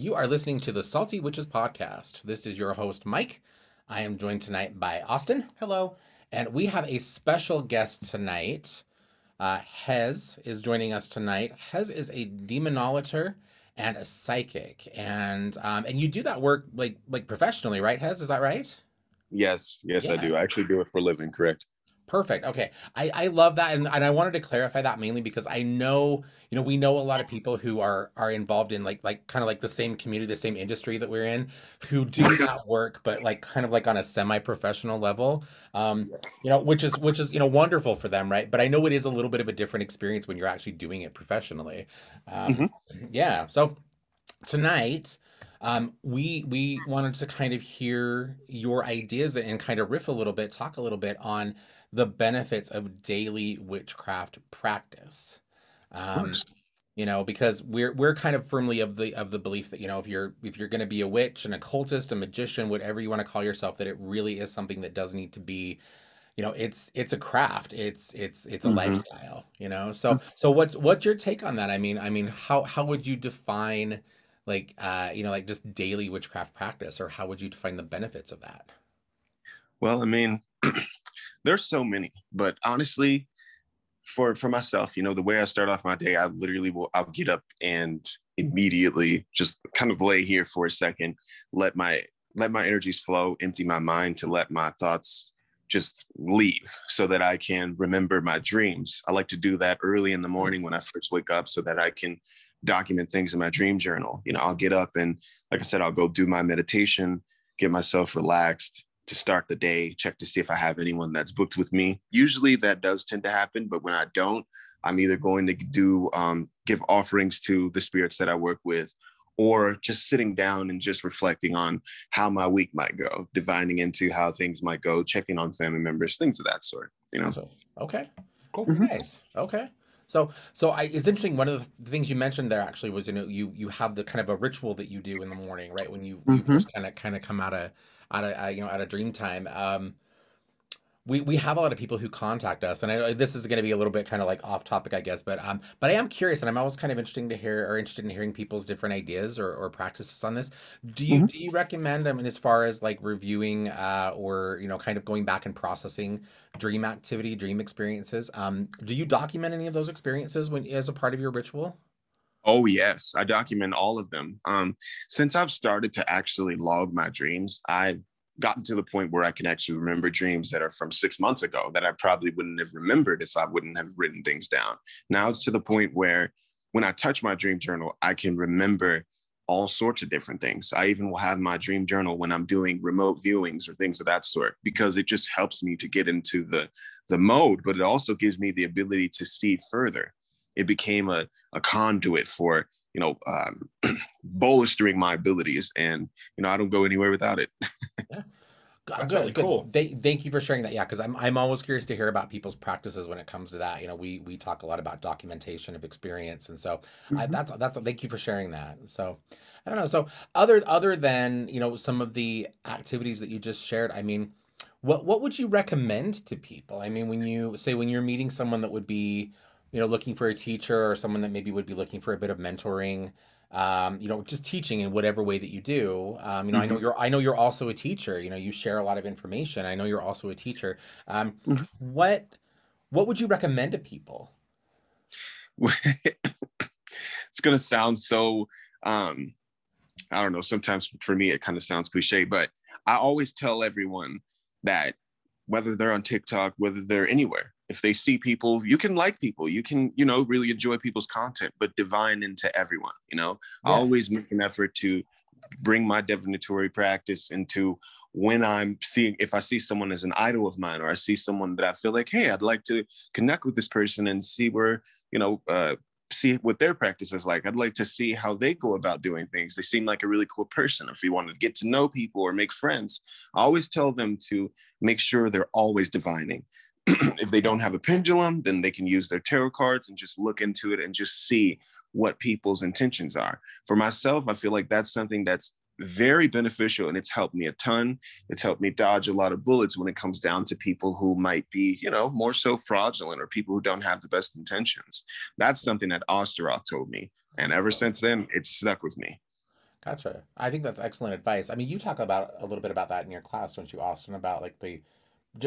You are listening to the Salty Witches Podcast. This is your host, Mike. I am joined tonight by Austin. Hello. And we have a special guest tonight. Hez is joining us tonight. Hez is a demonolator and a psychic. And you do that work like professionally, right, Hez? Is that right? Yes, yeah. I do. I actually do it for a living, correct? Perfect. Okay. I love that. And I wanted to clarify that mainly because I know, we know a lot of people who are involved in kind of like the same community, the same industry that we're in, who do that work, but kind of on a semi-professional level, which is wonderful for them. Right. But I know it is a little bit of a different experience when you're actually doing it professionally. Yeah. So tonight, we wanted to kind of hear your ideas and kind of riff a little bit, talk a little bit on the benefits of daily witchcraft practice, because we're kind of firmly of the belief that if you're going to be a witch, an occultist, a magician, whatever you want to call yourself, that it really is something that does need to be, it's a craft, it's a lifestyle, So what's your take on that? I mean, how would you define just daily witchcraft practice, or how would you define the benefits of that? Well, I mean. There's so many, but honestly, for myself, the way I start off my day, I'll get up and immediately just kind of lay here for a second, let my energies flow, empty my mind to let my thoughts just leave so that I can remember my dreams. I like to do that early in the morning when I first wake up so that I can document things in my dream journal. I'll get up and, like I said, I'll go do my meditation, get myself relaxed, to start the day, check to see if I have anyone that's booked with me. Usually that does tend to happen, but when I don't, I'm either going to give offerings to the spirits that I work with, or just sitting down and just reflecting on how my week might go, divining into how things might go, checking on family members, things of that sort. Okay, cool, nice, okay. So it's interesting. One of the things you mentioned there actually was, you have the kind of a ritual that you do in the morning, right? When you just kind of come out of dream time. We have a lot of people who contact us, and I know this is going to be a little bit kind of like off topic, I guess, but I am curious, and I'm always kind of interested in hearing people's different ideas or practices on this. Do you recommend, as far as like reviewing, or kind of going back and processing dream experiences? Do you document any of those experiences as a part of your ritual? Oh, yes. I document all of them. Since I've started to actually log my dreams, I've gotten to the point where I can actually remember dreams that are from 6 months ago that I probably wouldn't have remembered if I wouldn't have written things down. Now it's to the point where when I touch my dream journal, I can remember all sorts of different things. I even will have my dream journal when I'm doing remote viewings or things of that sort, because it just helps me to get into the mode, but it also gives me the ability to see further. It became a conduit for, bolstering my abilities, and, I don't go anywhere without it. Yeah. That's really cool. Thank you for sharing that. Yeah. Cause I'm always curious to hear about people's practices when it comes to that. We talk a lot about documentation of experience. And so that's thank you for sharing that. So I don't know. So other than, some of the activities that you just shared, what would you recommend to people? When you're meeting someone that would be, looking for a teacher, or someone that maybe would be looking for a bit of mentoring, just teaching in whatever way that you do. I know you're also a teacher, you share a lot of information. I know you're also a teacher. What would you recommend to people? It's going to sound so, I don't know, sometimes for me, it kind of sounds cliche, but I always tell everyone that whether they're on TikTok, whether they're anywhere, if they see people, you can like people, you can, really enjoy people's content, but divine into everyone, Yeah. I always make an effort to bring my divinatory practice into when I'm seeing, if I see someone as an idol of mine, or I see someone that I feel like, hey, I'd like to connect with this person and see where, see what their practice is like. I'd like to see how they go about doing things. They seem like a really cool person. If you want to get to know people or make friends, I always tell them to make sure they're always divining. If they don't have a pendulum, then they can use their tarot cards and just look into it and just see what people's intentions are. For myself, I feel like that's something that's very beneficial, and it's helped me a ton. It's helped me dodge a lot of bullets when it comes down to people who might be, more so fraudulent, or people who don't have the best intentions. That's something that Astaroth told me, and ever since then, it's stuck with me. Gotcha. I think that's excellent advice. I mean, you talk about a little bit about that in your class, don't you, Austin? About like the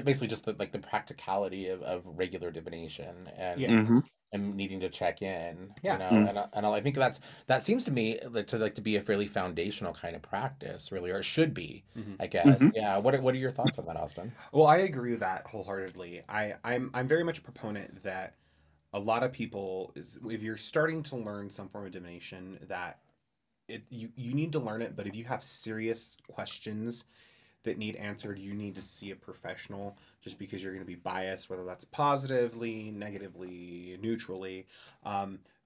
basically just the, like the practicality of regular divination and and needing to check in. Yeah. You know, and I think that seems to me to be a fairly foundational kind of practice, really, or it should be, I guess. Yeah. What are your thoughts on that, Austin? Well, I agree with that wholeheartedly. I'm very much a proponent that a lot of people if you're starting to learn some form of divination, that you need to learn it, but if you have serious questions that need answered, you need to see a professional, just because you're going to be biased, whether that's positively, negatively, neutrally.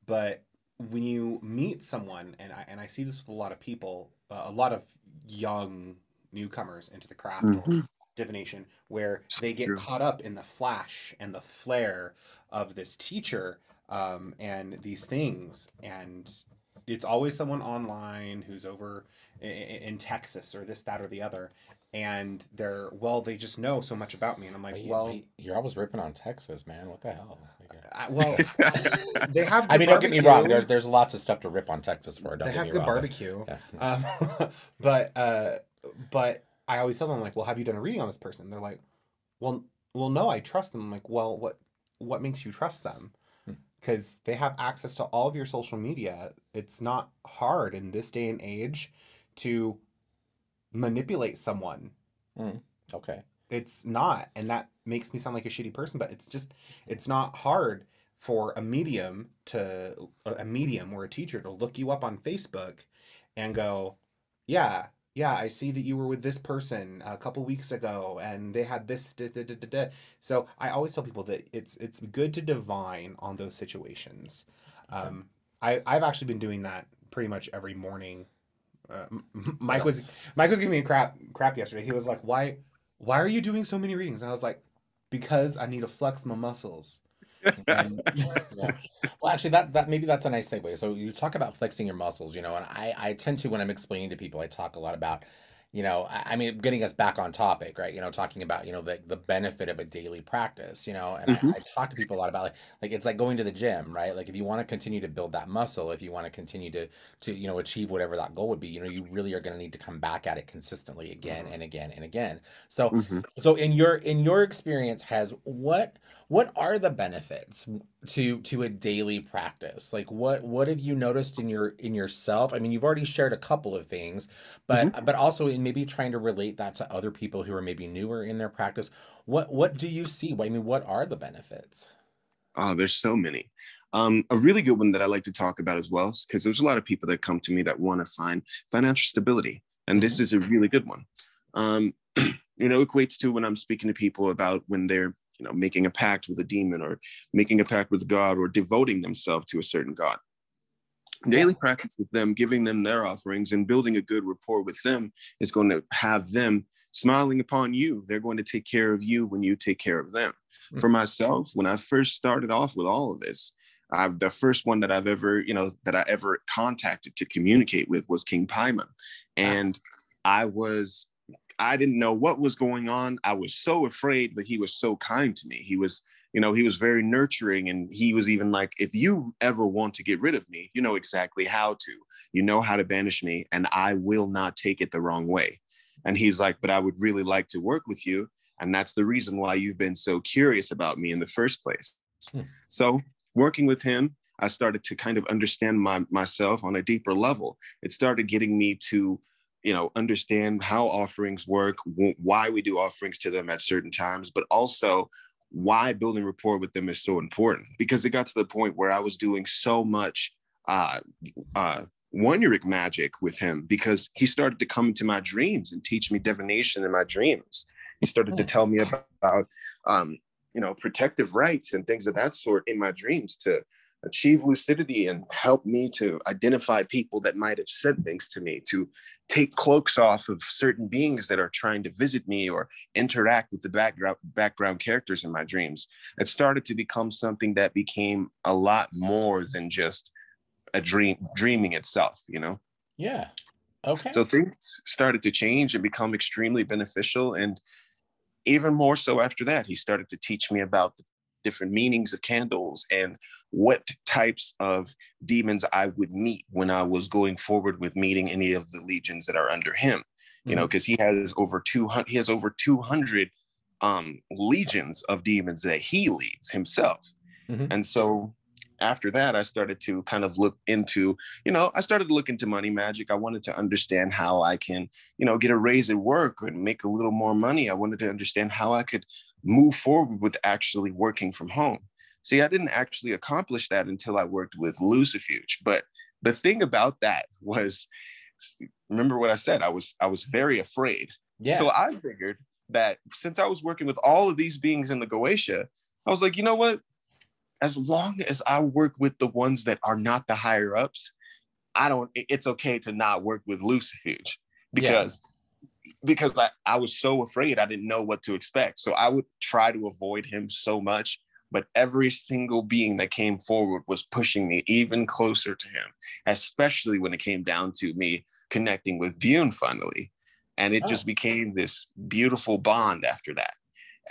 But when you meet someone, and I see this with a lot of people, a lot of young newcomers into the craft of divination, where they get caught up in the flash and the flare of this teacher and these things, and it's always someone online who's over in Texas or this, that, or the other. And they're, well, they just know so much about me. And I'm like, you're always ripping on Texas, man. What the hell? They have good I mean, barbecue. Don't get me wrong. There's lots of stuff to rip on Texas for. Don't they have good barbecue. Yeah. But I always tell them, like, well, have you done a reading on this person? They're like, well, no, I trust them. I'm like, well, what makes you trust them? Because they have access to all of your social media. It's not hard in this day and age to manipulate someone. Okay. It's not. And that makes me sound like a shitty person, but it's not hard for a medium or a teacher to look you up on Facebook and go, yeah, I see that you were with this person a couple weeks ago, and they had this. So I always tell people that it's good to divine on those situations. I've actually been doing that pretty much every morning. Mike was giving me crap yesterday. He was like, "Why are you doing so many readings?" And I was like, "Because I need to flex my muscles." Well, actually, that maybe that's a nice segue. So you talk about flexing your muscles, you know, and I tend to, when I'm explaining to people, I talk a lot about, you know, I mean, getting us back on topic, right? You know, talking about, you know, the benefit of a daily practice, you know, and I talk to people a lot about like it's like going to the gym, right? Like if you want to continue to build that muscle, if you want to continue to, you know, achieve whatever that goal would be, you know, you really are going to need to come back at it consistently again and again and again. So, so in your experience, has what are the benefits to a daily practice? Like what have you noticed in yourself? I mean, you've already shared a couple of things, but also in maybe trying to relate that to other people who are maybe newer in their practice. What do you see? I mean, what are the benefits? Oh, there's so many. A really good one that I like to talk about as well, because there's a lot of people that come to me that want to find financial stability. And this is a really good one. You know, equates to when I'm speaking to people about when they're, you know, making a pact with a demon or making a pact with God or devoting themselves to a certain God. Daily practice with them, giving them their offerings and building a good rapport with them is going to have them smiling upon you. They're going to take care of you when you take care of them. For myself, when I first started off with all of this, the first one that I've ever, you know, that I ever contacted to communicate with was King Paimon. And I didn't know what was going on. I was so afraid, but he was so kind to me. He was, you know, he was very nurturing, and he was even like, if you ever want to get rid of me, you know exactly how to. You know how to banish me, and I will not take it the wrong way. And he's like, but I would really like to work with you. And that's the reason why you've been so curious about me in the first place. So working with him, I started to kind of understand myself on a deeper level. It started getting me to, you know, understand how offerings work, why we do offerings to them at certain times, but also why building rapport with them is so important. Because it got to the point where I was doing so much oneric magic with him, because he started to come into my dreams and teach me divination in my dreams. He started to tell me about, you know, protective rites and things of that sort in my dreams to achieve lucidity and help me to identify people that might have said things to me, to take cloaks off of certain beings that are trying to visit me or interact with the background characters in my dreams. It started to become something that became a lot more than just a dreaming itself, you know? Yeah. Okay. So things started to change and become extremely beneficial. And even more so after that, he started to teach me about the different meanings of candles and what types of demons I would meet when I was going forward with meeting any of the legions that are under him, you know, because he has over 200 legions of demons that he leads himself. And so after that, I started to kind of look into, you know, I started to look into money magic. I wanted to understand how I can, you know, get a raise at work and make a little more money. I wanted to understand how I could move forward with actually working from home. See, I didn't actually accomplish that until I worked with Lucifuge. But the thing about that was, remember what I said, I was very afraid. Yeah. So I figured that since I was working with all of these beings in the Goetia, I was like, you know what? As long as I work with the ones that are not the higher ups, it's okay to not work with Lucifuge because I was so afraid. I didn't know what to expect. So I would try to avoid him so much, but every single being that came forward was pushing me even closer to him, especially when it came down to me connecting with Bion finally. And it just became this beautiful bond after that.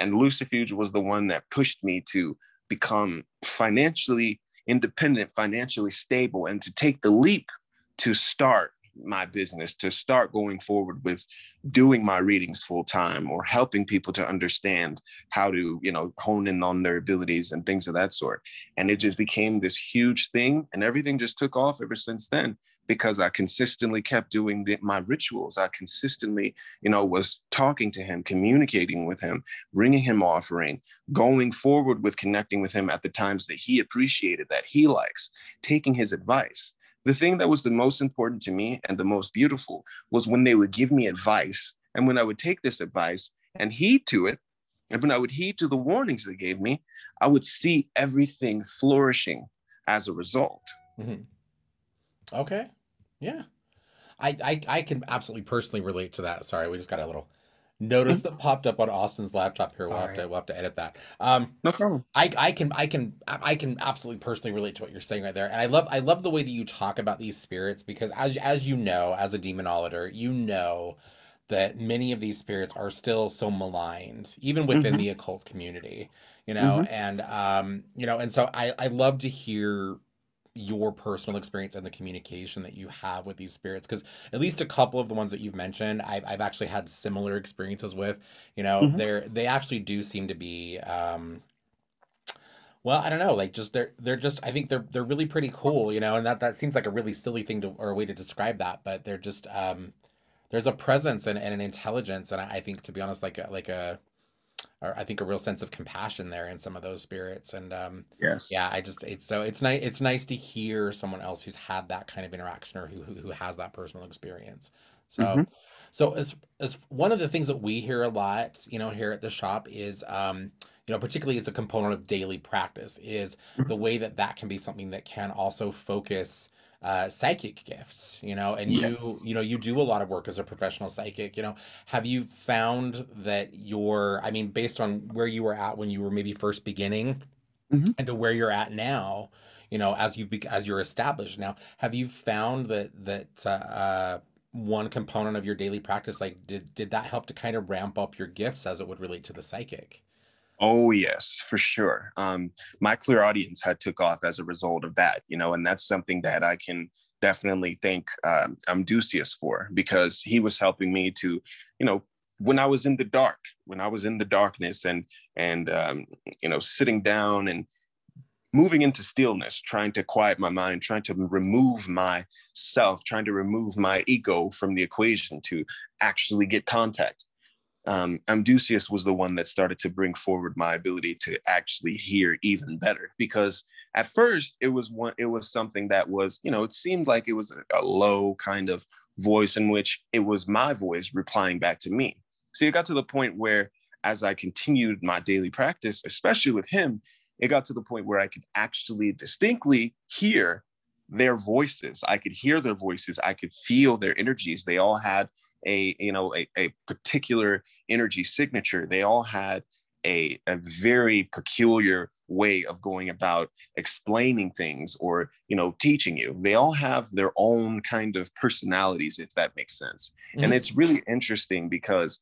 And Lucifuge was the one that pushed me to become financially independent, financially stable, and to take the leap to start my business, to start going forward with doing my readings full time or helping people to understand how to, you know, hone in on their abilities and things of that sort. And it just became this huge thing, and everything just took off ever since then, because I consistently kept doing my rituals. I consistently, you know, was talking to him, communicating with him, bringing him offering, going forward with connecting with him at the times that he appreciated, that he likes, taking his advice. The thing that was the most important to me and the most beautiful was when they would give me advice, and when I would take this advice and heed to it, and when I would heed to the warnings they gave me, I would see everything flourishing as a result. Mm-hmm. Okay. Yeah. I can absolutely personally relate to that. Sorry, we just got a little notice that popped up on Austin's laptop here. We'll have to edit that. No problem. I can absolutely personally relate to what you're saying right there. And I love the way that you talk about these spirits, because as you know, as a demonologist, you know that many of these spirits are still so maligned, even within the occult community, you know, and you know, and so I love to hear your personal experience and the communication that you have with these spirits, because at least a couple of the ones that you've mentioned, I've actually had similar experiences with, you know, they actually do seem to be, well, I don't know, like just, they're just, I think they're really pretty cool, you know, and that seems like a really silly thing to, or a way to describe that, but they're just, there's a presence and an intelligence. And I think, to be honest, I think a real sense of compassion there in some of those spirits. And it's nice to hear someone else who's had that kind of interaction, or who has that personal experience. So, so as one of the things that we hear a lot, you know, here at the shop is, you know, particularly as a component of daily practice, is the way that can be something that can also focus psychic gifts, you know, and you know, you do a lot of work as a professional psychic, you know. Have you found that based on where you were at when you were maybe first beginning and to where you're at now, you know, as you're established now, have you found that one component of your daily practice, like did that help to kind of ramp up your gifts as it would relate to the psychic? Oh, yes, for sure. My clairaudience had took off as a result of that, you know, and that's something that I can definitely thank Amdusias for, because he was helping me to, you know, when I was in the dark, when I was in the darkness and you know, sitting down and moving into stillness, trying to quiet my mind, trying to remove myself, trying to remove my ego from the equation to actually get contact. Amdusias was the one that started to bring forward my ability to actually hear even better, because at first it was something that was, you know, it seemed like it was a low kind of voice in which it was my voice replying back to me. So it got to the point where, as I continued my daily practice, especially with him, it got to the point where I could actually distinctly hear their voices. I could hear their voices. I could feel their energies. They all had a particular energy signature. They all had a very peculiar way of going about explaining things, or, you know, teaching you. They all have their own kind of personalities, if that makes sense. Mm-hmm. And it's really interesting, because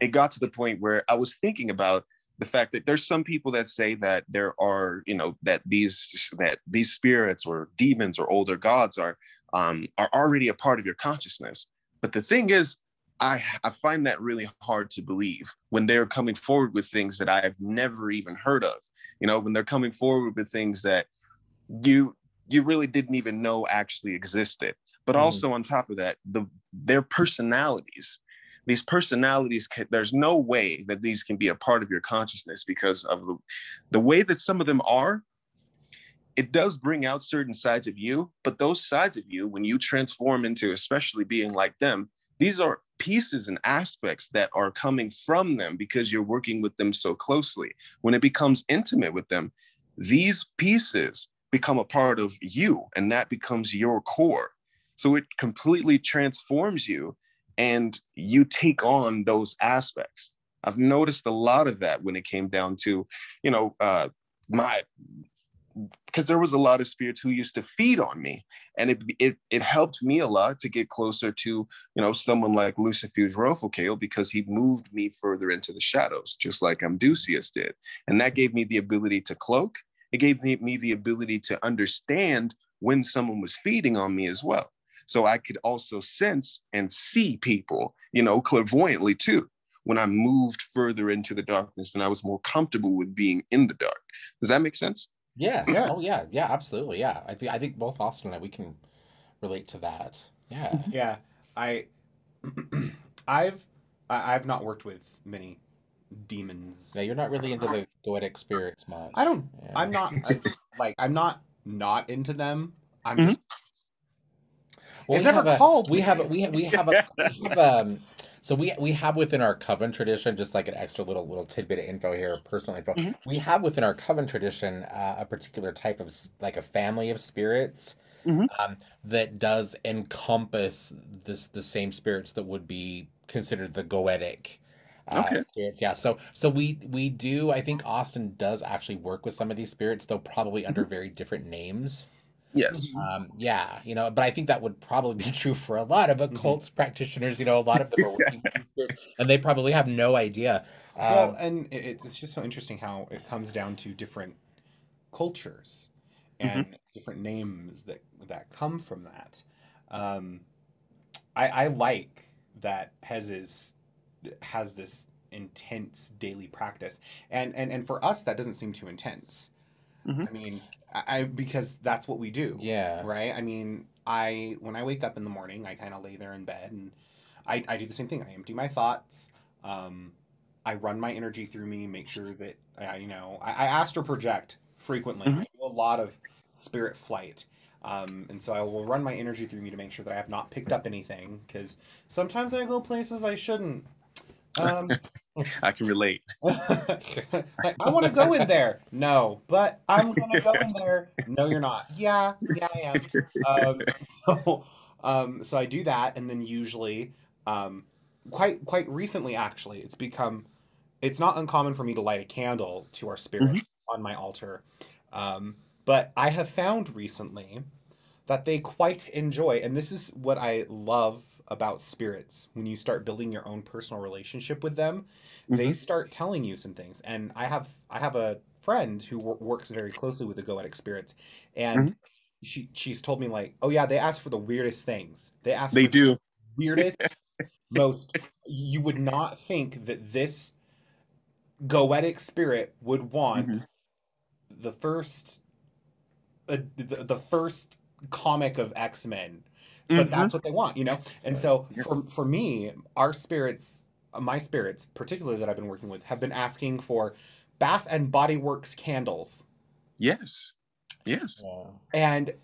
it got to the point where I was thinking about the fact that there's some people that say that there are, you know, that these spirits or demons or older gods are already a part of your consciousness. But the thing is, I find that really hard to believe when they're coming forward with things that I have never even heard of, you know, when they're coming forward with things that you really didn't even know actually existed. But also on top of that, their personalities, these personalities, there's no way that these can be a part of your consciousness because of the way that some of them are. It does bring out certain sides of you, but those sides of you, when you transform into especially being like them, these are pieces and aspects that are coming from them because you're working with them so closely. When it becomes intimate with them, these pieces become a part of you and that becomes your core. So it completely transforms you and you take on those aspects. I've noticed a lot of that when it came down to, you know, because there was a lot of spirits who used to feed on me, and it helped me a lot to get closer to, you know, someone like Lucifuge Rofocale, because he moved me further into the shadows, just like Amdusias did. And that gave me the ability to cloak. It gave me the ability to understand when someone was feeding on me as well. So I could also sense and see people, you know, clairvoyantly too, when I moved further into the darkness and I was more comfortable with being in the dark. Does that make sense? Yeah. Yeah. Oh yeah. Yeah, absolutely. Yeah. I think both Austin and I, we can relate to that. Yeah. Yeah. I've not worked with many demons. Yeah. You're not really into the goetic spirits much. I'm not into them. I'm just, well, we have within our coven tradition, just like an extra little tidbit of info here, personal info. Mm-hmm. We have within our coven tradition a particular type of, like, a family of spirits that does encompass the same spirits that would be considered the goetic. Okay. Yeah. So we do. I think Austin does actually work with some of these spirits, though probably under very different names. Yes. Yeah. You know, but I think that would probably be true for a lot of occult practitioners. You know, a lot of them are working with spirits, and they probably have no idea. Well, and it's just so interesting how it comes down to different cultures and different names that come from that. I like that Pez's has this intense daily practice, and for us that doesn't seem too intense. I mean, I because that's what we do. Yeah, right. I mean, when I wake up in the morning, I kind of lay there in bed and I do the same thing. I empty my thoughts, I run my energy through me, make sure that I astral project frequently. I do a lot of spirit flight. And so I will run my energy through me to make sure that I have not picked up anything, because sometimes I go places I shouldn't. I can relate. Like, I want to go in there. No, but I'm gonna go in there. No, you're not. Yeah, I am. So I do that, and then usually, quite recently actually, it's not uncommon for me to light a candle to our spirit on my altar. But I have found recently that they quite enjoy, and this is what I love about spirits, when you start building your own personal relationship with them, they start telling you some things. And I have a friend who works very closely with the goetic spirits, and she's told me, like, oh yeah, they ask for the weirdest things. They do the weirdest, most, you would not think that this goetic spirit would want the first comic of X-Men, but that's what they want, you know? And so for me, my spirits particularly that I've been working with have been asking for Bath and Body Works candles. Yes. And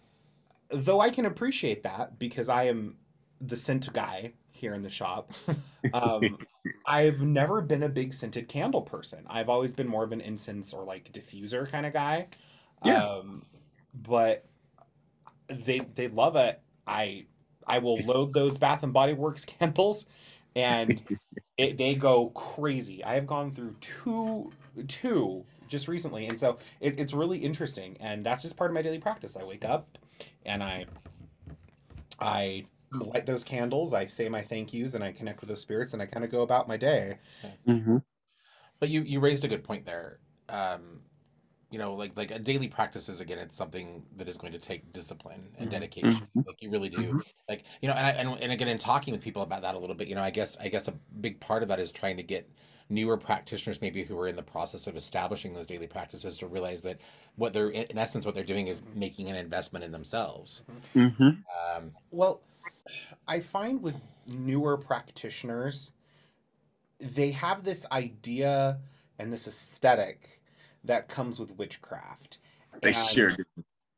though I can appreciate that because I am the scent guy here in the shop, I've never been a big scented candle person. I've always been more of an incense or like diffuser kind of guy. Yeah. But they love it. I will load those Bath and Body Works candles, and they go crazy. I have gone through two just recently, and so it's really interesting. And that's just part of my daily practice. I wake up, and I light those candles. I say my thank yous, and I connect with those spirits, and I kind of go about my day. Okay. But you raised a good point there. You know, like a daily practice is, again, it's something that is going to take discipline and dedication. Mm-hmm. Like you really do. Mm-hmm. Like, you know, and again, in talking with people about that a little bit, you know, I guess a big part of that is trying to get newer practitioners, maybe who are in the process of establishing those daily practices, to realize that what they're in essence, what they're doing is making an investment in themselves. Mm-hmm. Well, I find with newer practitioners, they have this idea and this aesthetic that comes with witchcraft. They sure do.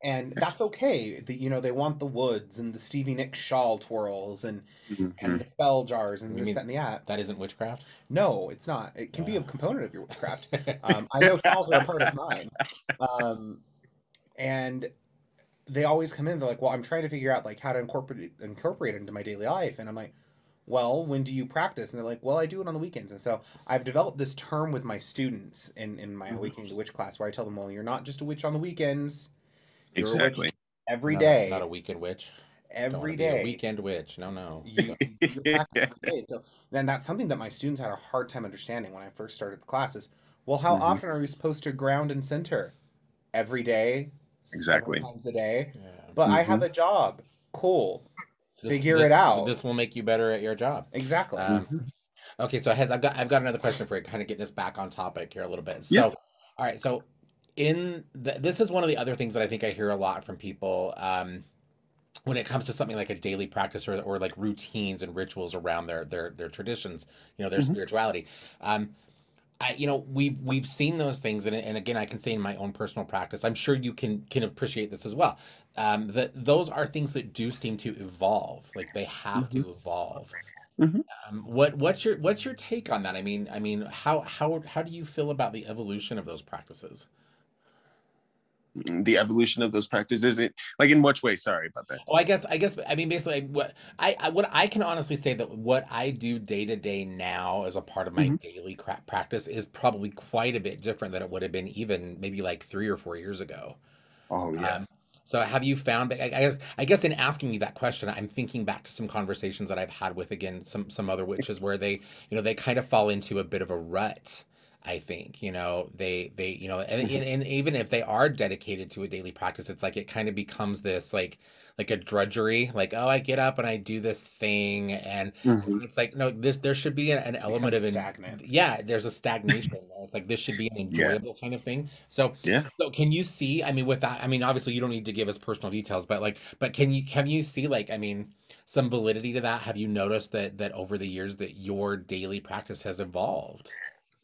And that's okay. You know, they want the woods and the Stevie Nicks shawl twirls and the spell jars and this, that, and the that. That isn't witchcraft? No, it's not. It can be a component of your witchcraft. I know shawls are a part of mine. And they always come in, they're like, well, I'm trying to figure out like how to incorporate it into my daily life. And I'm like, well, when do you practice? And they're like, well, I do it on the weekends. And so I've developed this term with my students in my Awakening to Witch class where I tell them, well, you're not just a witch on the weekends. You're exactly. Every day. Not a weekend witch. Every day. A weekend witch. No. You're practicing. So then that's something that my students had a hard time understanding when I first started the classes. Well, how often are we supposed to ground and center? Every day. Exactly. Times a day. Yeah. But I have a job. Cool. Figure it out. This will make you better at your job. Exactly. Okay, so I've got another question for you, kind of getting this back on topic here a little bit. So, all right, so this is one of the other things that I think I hear a lot from people when it comes to something like a daily practice or like routines and rituals around their traditions, you know, their spirituality. You know, we've seen those things, and again, I can say in my own personal practice, I'm sure you can appreciate this as well. That those are things that do seem to evolve, like they have to evolve. Mm-hmm. What's your take on that? I mean, how do you feel about the evolution of those practices? The evolution of those practices, like in which way? Sorry about that. Oh, I guess. I mean, basically, what I can honestly say that what I do day to day now as a part of my daily practice is probably quite a bit different than it would have been even maybe like 3 or 4 years ago. Oh yes. So have you found that? I guess in asking you that question, I'm thinking back to some conversations that I've had with, again, some other witches where they, you know, they kind of fall into a bit of a rut. I think, you know, they you know, and even if they are dedicated to a daily practice, it's like it kind of becomes this like a drudgery, like, oh, I get up and I do this thing. And it's like, no, there should be an element of stagnant. Yeah, there's a stagnation. It's like this should be an enjoyable kind of thing. So, so can you see, I mean, with that, I mean, obviously you don't need to give us personal details, but like, but can you see, like, I mean, some validity to that? Have you noticed that over the years that your daily practice has evolved?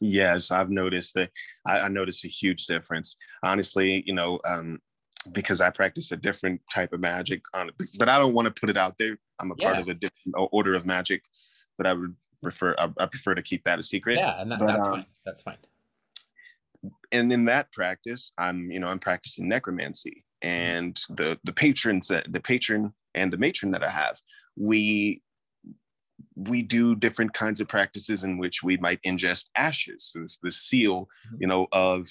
Yes, I've noticed that. I noticed a huge difference, honestly, you know, because I practice a different type of magic, but I don't want to put it out there. I'm a part of a different order of magic, but I would prefer to keep that a secret. Yeah, and that's fine. That's fine. And in that practice, I'm practicing necromancy, and the patron and the matron that I have, we do different kinds of practices in which we might ingest ashes, so it's the seal, you know, of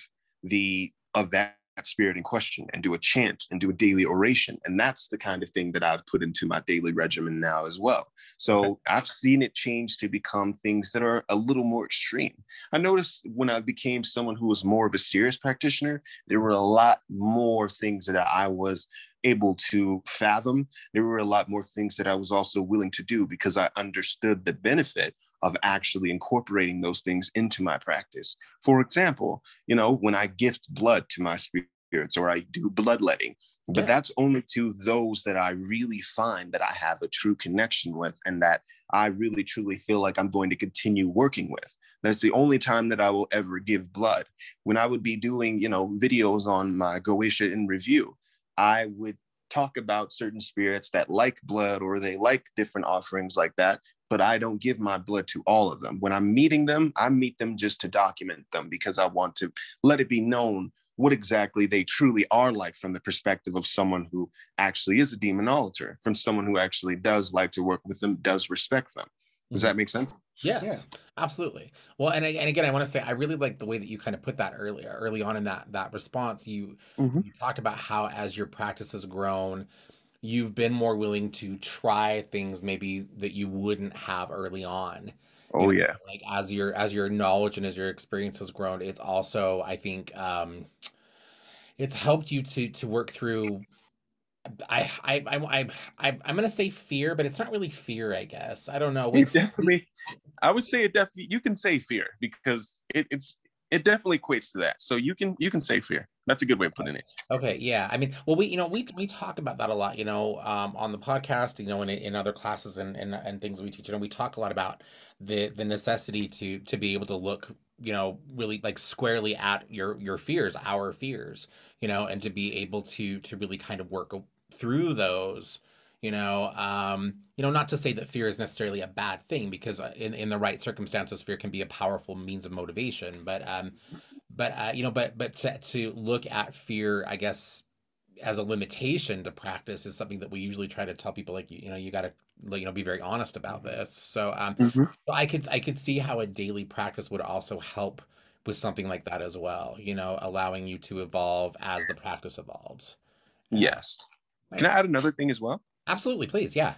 that spirit in question, and do a chant and do a daily oration. And that's the kind of thing that I've put into my daily regimen now as well. So I've seen it change to become things that are a little more extreme. I noticed when I became someone who was more of a serious practitioner, there were a lot more things that I was able to fathom. There were a lot more things that I was also willing to do because I understood the benefit of actually incorporating those things into my practice. For example, you know, when I gift blood to my spirits or I do bloodletting, but that's only to those that I really find that I have a true connection with and that I really truly feel like I'm going to continue working with. That's the only time that I will ever give blood. When I would be doing, you know, videos on my Goetia in review, I would talk about certain spirits that like blood or they like different offerings like that, but I don't give my blood to all of them. When I'm meeting them, I meet them just to document them because I want to let it be known what exactly they truly are like from the perspective of someone who actually is a demonologer, from someone who actually does like to work with them, does respect them. Does that make sense? Yes, yeah, absolutely. Well, and again, I want to say I really like the way that you kind of put that early on in that response. You talked about how as your practice has grown, you've been more willing to try things maybe that you wouldn't have early on. Oh yeah. Like as your knowledge and as your experience has grown, it's also, I think, it's helped you to work through. I'm gonna say fear, but it's not really fear, I guess. I don't know. I would say it definitely. You can say fear because it definitely equates to that. So you can say fear. That's a good way of putting it. Okay, yeah. I mean, well, we talk about that a lot, on the podcast, and in other classes and things we teach, and we talk a lot about the necessity to be able to look, really like squarely at your fears, our fears, and to be able to really kind of work through those. Not to say that fear is necessarily a bad thing, because in the right circumstances, fear can be a powerful means of motivation. But to look at fear, I guess, as a limitation to practice is something that we usually try to tell people, like, you got to, be very honest about this. So I could see how a daily practice would also help with something like that as well. Allowing you to evolve as the practice evolves. Yes. Can I add another thing as well? Absolutely, please. Yeah.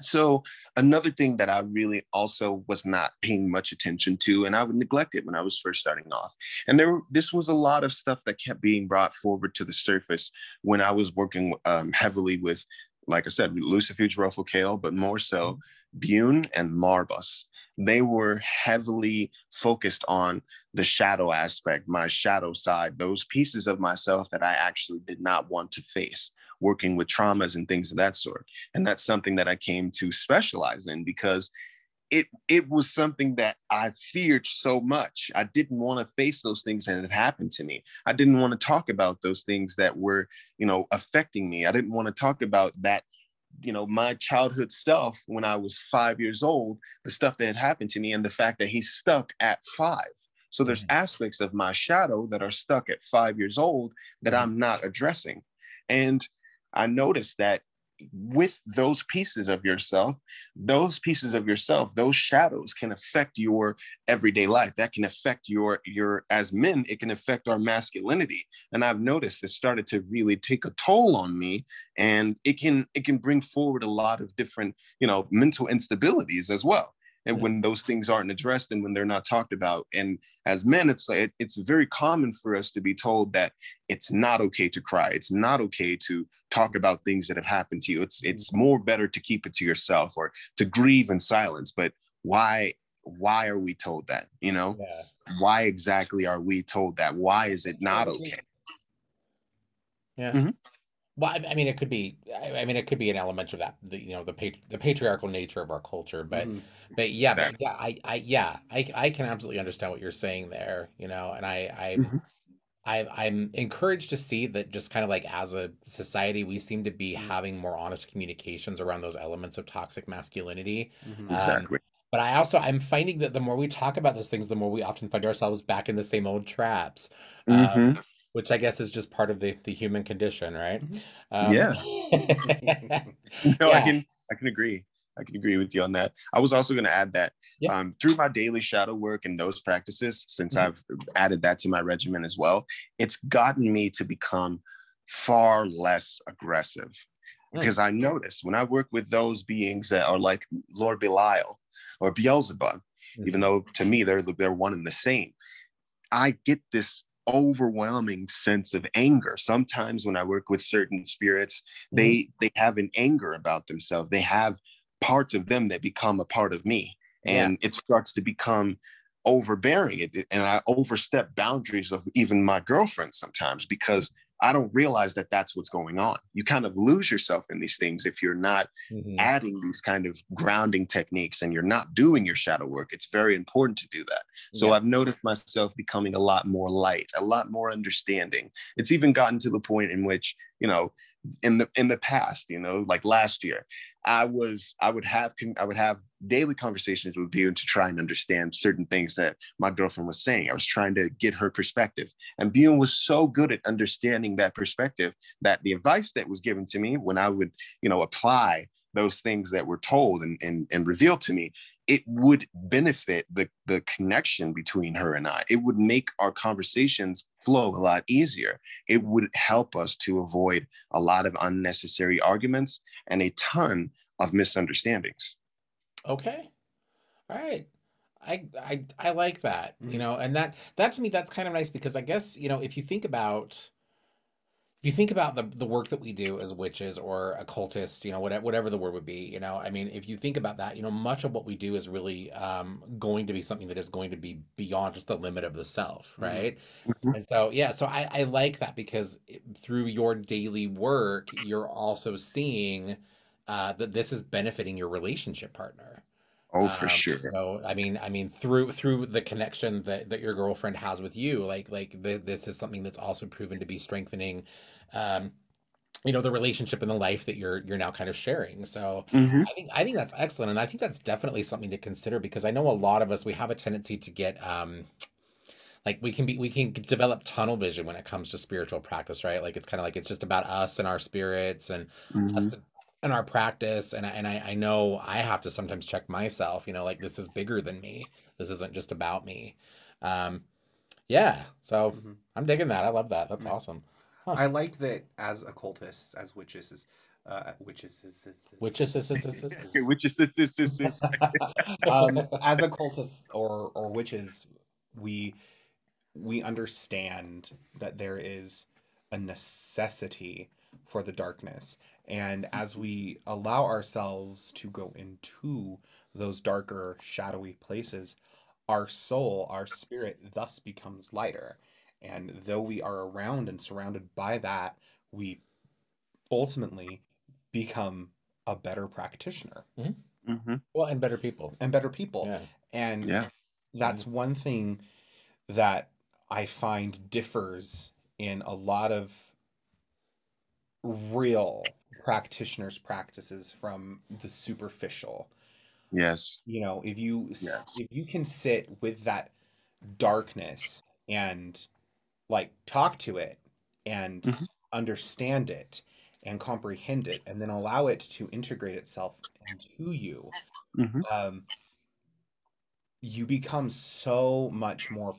So another thing that I really also was not paying much attention to, and I would neglect it when I was first starting off. And this was a lot of stuff that kept being brought forward to the surface when I was working heavily with, like I said, Lucifuge Rofocale, but more so Bune and Marbus. They were heavily focused on the shadow aspect, my shadow side, those pieces of myself that I actually did not want to face, working with traumas and things of that sort. And that's something that I came to specialize in because it was something that I feared so much. I didn't want to face those things, and it happened to me. I didn't want to talk about those things that were, affecting me. I didn't want to talk about that, my childhood self when I was 5 years old, the stuff that had happened to me and the fact that he's stuck at 5. So there's aspects of my shadow that are stuck at 5 years old that I'm not addressing. And I noticed that with those pieces of yourself, those shadows can affect your everyday life. That can affect your, as men, it can affect our masculinity. And I've noticed it started to really take a toll on me, and it can bring forward a lot of different, mental instabilities as well. And when those things aren't addressed and when they're not talked about, and as men, it's very common for us to be told that it's not okay to cry. It's not okay to talk about things that have happened to you. It's more better to keep it to yourself or to grieve in silence. But why are we told that? Yeah. Why exactly are we told that? Why is it not okay? Yeah. Mm-hmm. Well, it could be an element of that, the patriarchal nature of our culture, but I can absolutely understand what you're saying there, and I'm encouraged to see that just kind of like as a society, we seem to be having more honest communications around those elements of toxic masculinity. Mm-hmm. Exactly. But I'm finding that the more we talk about those things, the more we often find ourselves back in the same old traps. Mm-hmm. Which I guess is just part of the human condition, right? Yeah. I can agree. I can agree with you on that. I was also going to add that through my daily shadow work and those practices, since I've added that to my regimen as well, it's gotten me to become far less aggressive. Because I notice when I work with those beings that are like Lord Belial or Beelzebub, even though to me they're one and the same, I get this overwhelming sense of anger. Sometimes when I work with certain spirits, they have an anger about themselves. They have parts of them that become a part of me, and it starts to become overbearing. And I overstep boundaries of even my girlfriend sometimes because I don't realize that that's what's going on. You kind of lose yourself in these things if you're not adding these kind of grounding techniques and you're not doing your shadow work. It's very important to do that. So I've noticed myself becoming a lot more light, a lot more understanding. It's even gotten to the point in which, in the past, like last year, I would have daily conversations with Bion to try and understand certain things that my girlfriend was saying. I was trying to get her perspective, and Bion was so good at understanding that perspective that the advice that was given to me when I would, apply those things that were told and revealed to me, it would benefit the connection between her and I. It would make our conversations flow a lot easier. It would help us to avoid a lot of unnecessary arguments and a ton of misunderstandings. Okay. All right. I like that, you know, and that to me, that's kind of nice because I guess, you know, if you think about the work that we do as witches or occultists, you know, whatever the word would be, you know, I mean, if you think about that, you know, much of what we do is really going to be something that is going to be beyond just the limit of the self, right? Mm-hmm. And so, yeah, so I like that because through your daily work, you're also seeing that this is benefiting your relationship partner. Oh, for sure. So, I mean, through the connection that your girlfriend has with you, this is something that's also proven to be strengthening, you know, the relationship and the life that you're now kind of sharing. So mm-hmm. I think that's excellent, and I think that's definitely something to consider because I know a lot of us, we have a tendency to get we can develop tunnel vision when it comes to spiritual practice, right? Like it's kind of like it's just about us and our spirits and mm-hmm. us in our practice, and I know I have to sometimes check myself, you know, like this is bigger than me. This isn't just about me. Yeah, so mm-hmm. I'm digging that. I love that. That's awesome. Huh. I like that as occultists, as witches, as occultists or witches, we understand that there is a necessity for the darkness. And as we allow ourselves to go into those darker, shadowy places, our soul, our spirit thus becomes lighter. And though we are around and surrounded by that, we ultimately become a better practitioner. Mm-hmm. Mm-hmm. Well, and better people. And better people. Yeah. And that's mm-hmm. one thing that I find differs in a lot of real practitioners' practices from the superficial. Yes. You know, if you can sit with that darkness and like talk to it and mm-hmm. understand it and comprehend it and then allow it to integrate itself into you, mm-hmm. You become so much more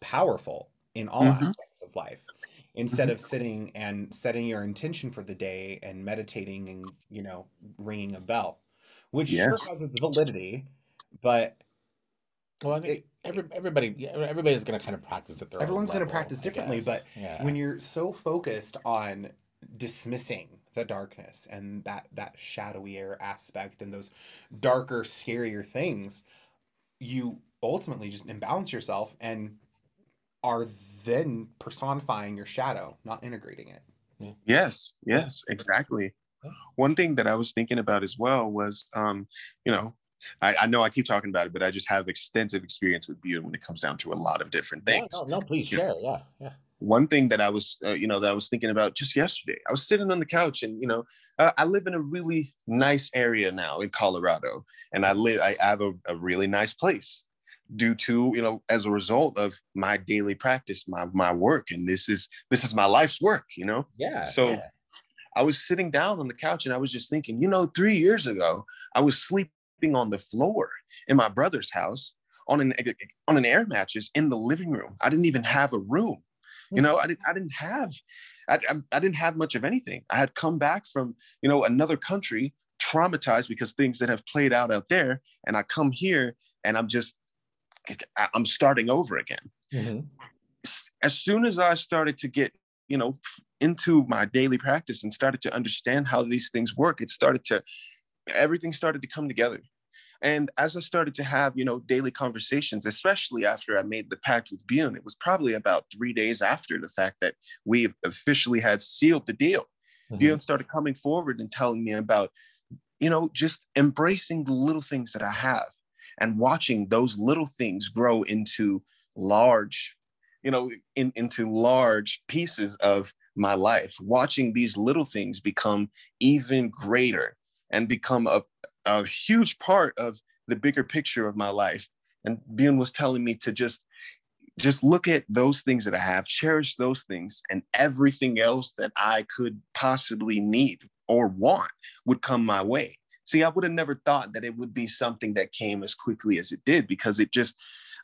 powerful in all mm-hmm. aspects of life. Instead of sitting and setting your intention for the day and meditating and, you know, ringing a bell, which sure has its validity, but well, I think everybody's going to kind of practice at their own level. Everyone's going to practice differently, but when you're so focused on dismissing the darkness and that shadowier aspect and those darker, scarier things, you ultimately just imbalance yourself and are then personifying your shadow, not integrating it. Yes, exactly. One thing that I was thinking about as well was, you know, I know I keep talking about it, but I just have extensive experience with Bion when it comes down to a lot of different things. No, please share. Yeah. One thing that I was, that I was thinking about just yesterday, I was sitting on the couch and, you know, I live in a really nice area now in Colorado, and I have a really nice place. Due to, you know, as a result of my daily practice, my work, and this is my life's work, you know? Yeah. So yeah. I was sitting down on the couch and I was just thinking, you know, 3 years ago, I was sleeping on the floor in my brother's house on an air mattress in the living room. I didn't even have a room. You know, I didn't have much of anything. I had come back from, you know, another country traumatized because things that have played out there. And I come here and I'm starting over again. Mm-hmm. As soon as I started to get, you know, into my daily practice and started to understand how these things work, everything started to come together. And as I started to have, you know, daily conversations, especially after I made the pact with Bion, it was probably about 3 days after the fact that we officially had sealed the deal. Mm-hmm. Bion started coming forward and telling me about, you know, just embracing the little things that I have. And watching those little things grow into large, you know, into large pieces of my life, watching these little things become even greater and become a huge part of the bigger picture of my life. And Bion was telling me to just look at those things that I have, cherish those things, and everything else that I could possibly need or want would come my way. See, I would have never thought that it would be something that came as quickly as it did, because it just,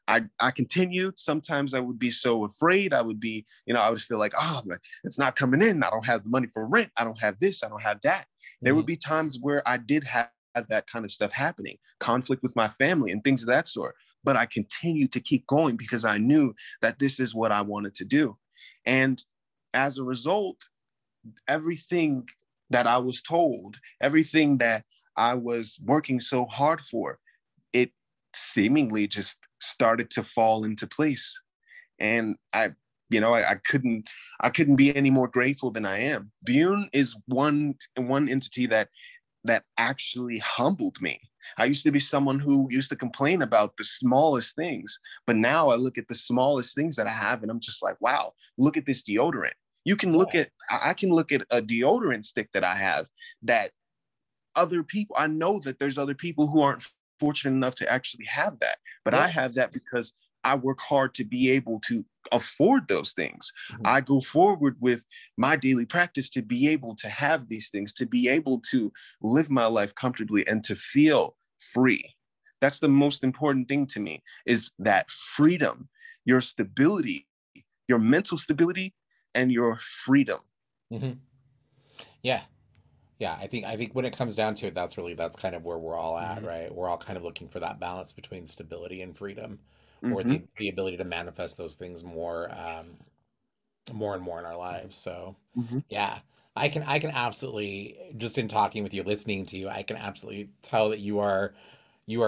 I continued. Sometimes I would be so afraid. I would be, you know, I would feel like, oh, it's not coming in. I don't have the money for rent. I don't have this. I don't have that. Mm-hmm. There would be times where I did have that kind of stuff happening, conflict with my family and things of that sort. but I continued to keep going because I knew that this is what I wanted to do. And as a result, everything that I was told, everything that I was working so hard for, it seemingly just started to fall into place. And I couldn't be any more grateful than I am. Bune is one entity that actually humbled me. I used to be someone who used to complain about the smallest things, but now I look at the smallest things that I have and I'm just like, wow, look at this deodorant. I can look at a deodorant stick that I have that other people, I know that there's other people who aren't fortunate enough to actually have that, but yeah. I have that because I work hard to be able to afford those things. Mm-hmm. I go forward with my daily practice to be able to have these things, to be able to live my life comfortably and to feel free. That's the most important thing to me, is that freedom, your stability, your mental stability and your freedom. Mm-hmm. Yeah. Yeah, I think when it comes down to it, that's kind of where we're all at, mm-hmm. right? We're all kind of looking for that balance between stability and freedom. Mm-hmm. Or the ability to manifest those things more and more in our lives. So mm-hmm. yeah, I can absolutely, just in talking with you, listening to you, I can absolutely tell that you are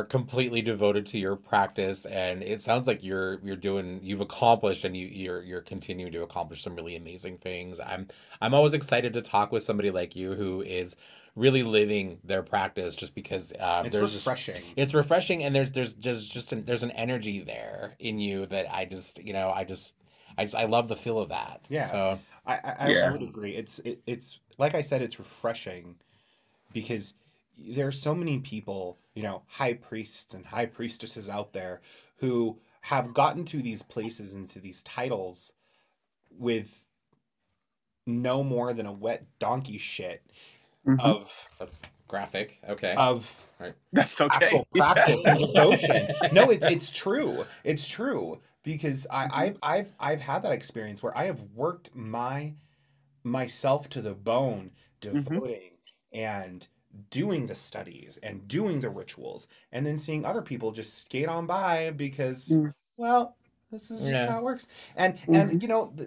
completely devoted to your practice, and it sounds like you're continuing to accomplish some really amazing things. I'm always excited to talk with somebody like you who is really living their practice, just because it's refreshing, and there's an energy there in you that I love the feel of that. Yeah, so I would agree. It's like I said, it's refreshing because there are so many people, high priests and high priestesses out there who have gotten to these places and to these titles with no more than a wet donkey shit. Mm-hmm. That's graphic. Okay. Of right. That's okay. Actual practice and devotion. No, it's true. It's true, because I've had that experience where I have worked myself to the bone, devoting mm-hmm. and doing the studies and doing the rituals, and then seeing other people just skate on by because well, this is just how it works. And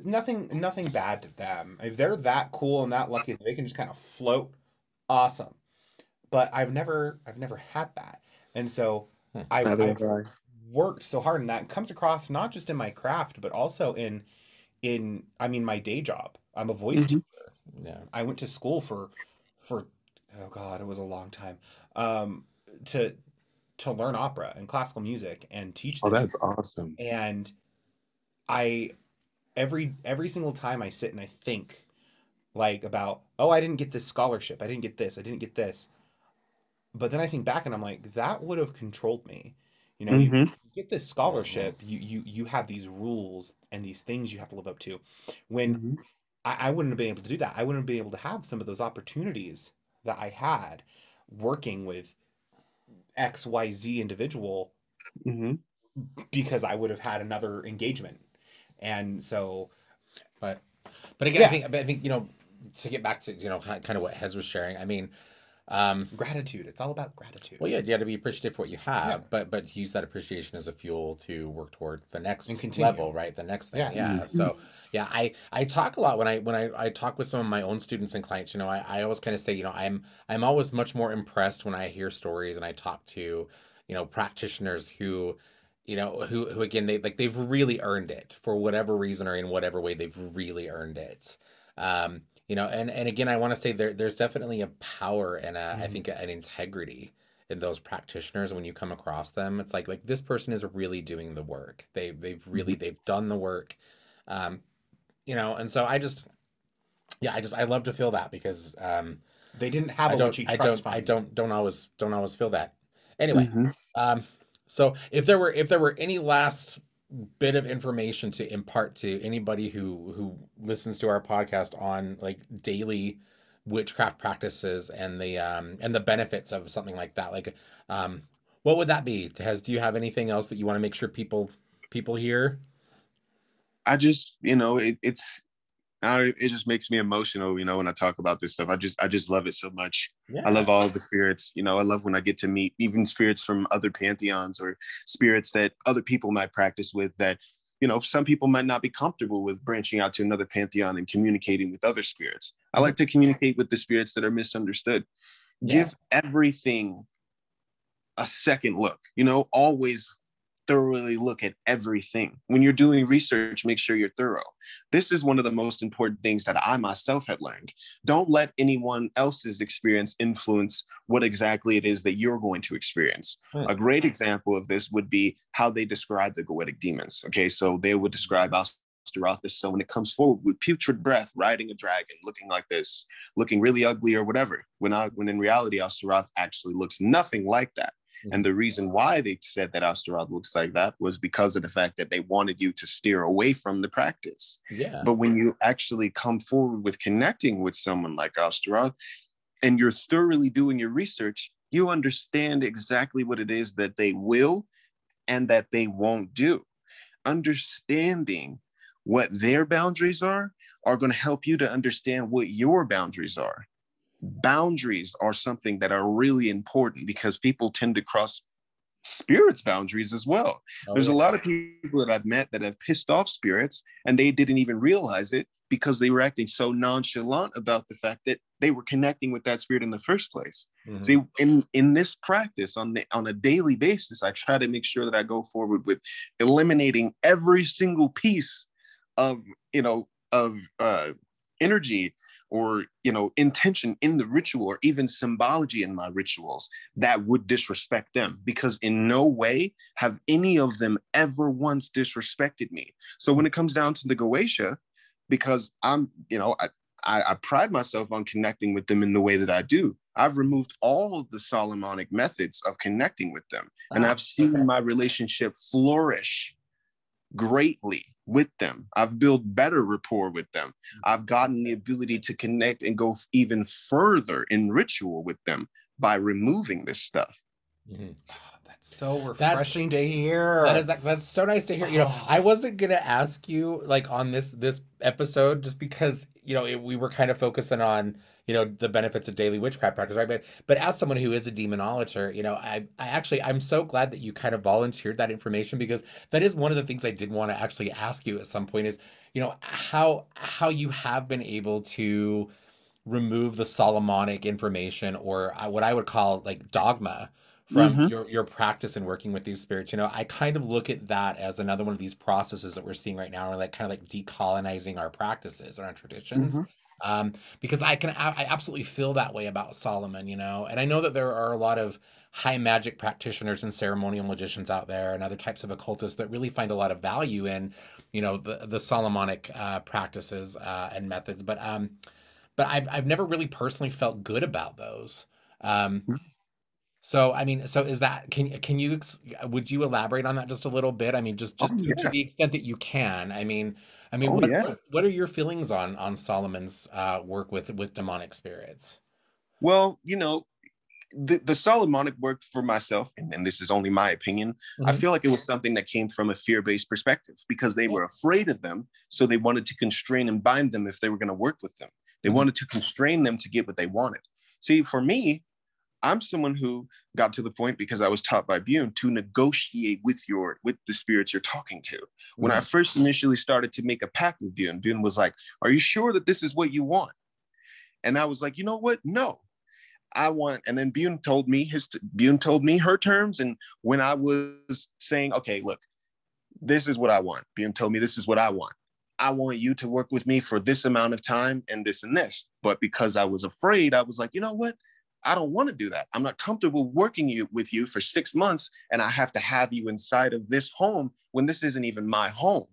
nothing bad to them. If they're that cool and that lucky, they can just kind of float. Awesome. But I've never had that. And so I've worked so hard, and that comes across not just in my craft, but also in my day job. I'm a voice mm-hmm. teacher. Yeah. I went to school for oh God, it was a long time. To learn opera and classical music and teach them. Oh, that's awesome. And I every single time I sit and I think about, oh, I didn't get this scholarship. I didn't get this. I didn't get this. But then I think back and I'm like, that would have controlled me. Mm-hmm. You get this scholarship, you have these rules and these things you have to live up to. When mm-hmm. I wouldn't have been able to do that. I wouldn't have been able to have some of those opportunities that I had working with XYZ individual mm-hmm. because I would have had another engagement. And so, but again, yeah. I think, to get back to, kind of what Hez was sharing, I mean, gratitude. It's all about gratitude. Well, yeah, you have to be appreciative for what you have, yeah. but use that appreciation as a fuel to work toward the next level, right? The next thing. Yeah. yeah. Mm-hmm. So yeah, I talk a lot when I talk with some of my own students and clients, I always kind of say, I'm always much more impressed when I hear stories and I talk to, practitioners who again, they've really earned it for whatever reason or in whatever way they've really earned it. And again, I want to say there's definitely a power and I think an integrity in those practitioners. When you come across them, it's like this person is really doing the work. They've done the work. And so I love to feel that because they didn't have I don't always feel that. Anyway, mm-hmm. So if there were any last bit of information to impart to anybody who listens to our podcast on daily witchcraft practices and the benefits of something like that, what would that be? Hez, do you have anything else that you want to make sure people hear? I just, it's It just makes me emotional, you know, when I talk about this stuff. I just love it so much. Yeah. I love all the spirits, you know. I love when I get to meet even spirits from other pantheons or spirits that other people might practice with that, you know, some people might not be comfortable with branching out to another pantheon and communicating with other spirits. I like to communicate with the spirits that are misunderstood. Yeah. Give everything a second look, you know, always thoroughly look at everything. When you're doing research, make sure you're thorough. This is one of the most important things that I myself had learned. Don't let anyone else's experience influence what exactly it is that you're going to experience. Hmm. A great example of this would be how they describe the Goetic demons. Okay, so they would describe Astaroth as someone that comes forward with putrid breath, riding a dragon, looking like this, looking really ugly or whatever, when in reality, Astaroth actually looks nothing like that. And the reason why they said that Astaroth looks like that was because of the fact that they wanted you to steer away from the practice. Yeah. But when you actually come forward with connecting with someone like Astaroth and you're thoroughly doing your research, you understand exactly what it is that they will and that they won't do. Understanding what their boundaries are going to help you to understand what your boundaries are. Boundaries are something that are really important because people tend to cross spirits' boundaries as well. There's a lot of people that I've met that have pissed off spirits and they didn't even realize it because they were acting so nonchalant about the fact that they were connecting with that spirit in the first place. Mm-hmm. See, in this practice on a daily basis, I try to make sure that I go forward with eliminating every single piece of energy or, you know, intention in the ritual or even symbology in my rituals that would disrespect them, because in no way have any of them ever once disrespected me. So when it comes down to the Goetia, because I pride myself on connecting with them in the way that I do, I've removed all of the Solomonic methods of connecting with them. And I've seen my relationship flourish greatly with them. I've built better rapport with them. I've gotten the ability to connect and go even further in ritual with them by removing this stuff. Mm-hmm. So refreshing to hear. That's so nice to hear. You know, I wasn't gonna ask you like on this episode just because, you know, we were kind of focusing on, you know, the benefits of daily witchcraft practice, right? But as someone who is a demonologist, you know, I'm so glad that you kind of volunteered that information, because that is one of the things I did want to actually ask you at some point is, you know, how you have been able to remove the Solomonic information or what I would call like dogma from mm-hmm. your practice and working with these spirits. You know, I kind of look at that as another one of these processes that we're seeing right now, or like kind of like decolonizing our practices and our traditions. Mm-hmm. Because I absolutely feel that way about Solomon, you know, and I know that there are a lot of high magic practitioners and ceremonial magicians out there and other types of occultists that really find a lot of value in, you know, the Solomonic practices and methods. But I've never really personally felt good about those. Mm-hmm. So, I mean, so is that, would you elaborate on that just a little bit? I mean, just to the extent that you can. I mean, what are your feelings on Solomon's work with demonic spirits? Well, you know, the Solomonic work for myself, and this is only my opinion, mm-hmm. I feel like it was something that came from a fear-based perspective because they were afraid of them. So they wanted to constrain and bind them if they were going to work with them. They mm-hmm. wanted to constrain them to get what they wanted. See, for me, I'm someone who got to the point, because I was taught by Bion, to negotiate with the spirits you're talking to. When I first initially started to make a pact with Bion, Bion was like, "Are you sure that this is what you want?" And I was like, "You know what? No, I want." And then Bion told me her terms, and when I was saying, "Okay, look, this is what I want," Bion told me, "This is what I want. I want you to work with me for this amount of time and this and this." But because I was afraid, I was like, "You know what? I don't want to do that. I'm not comfortable with you for 6 months, and I have to have you inside of this home when this isn't even my home."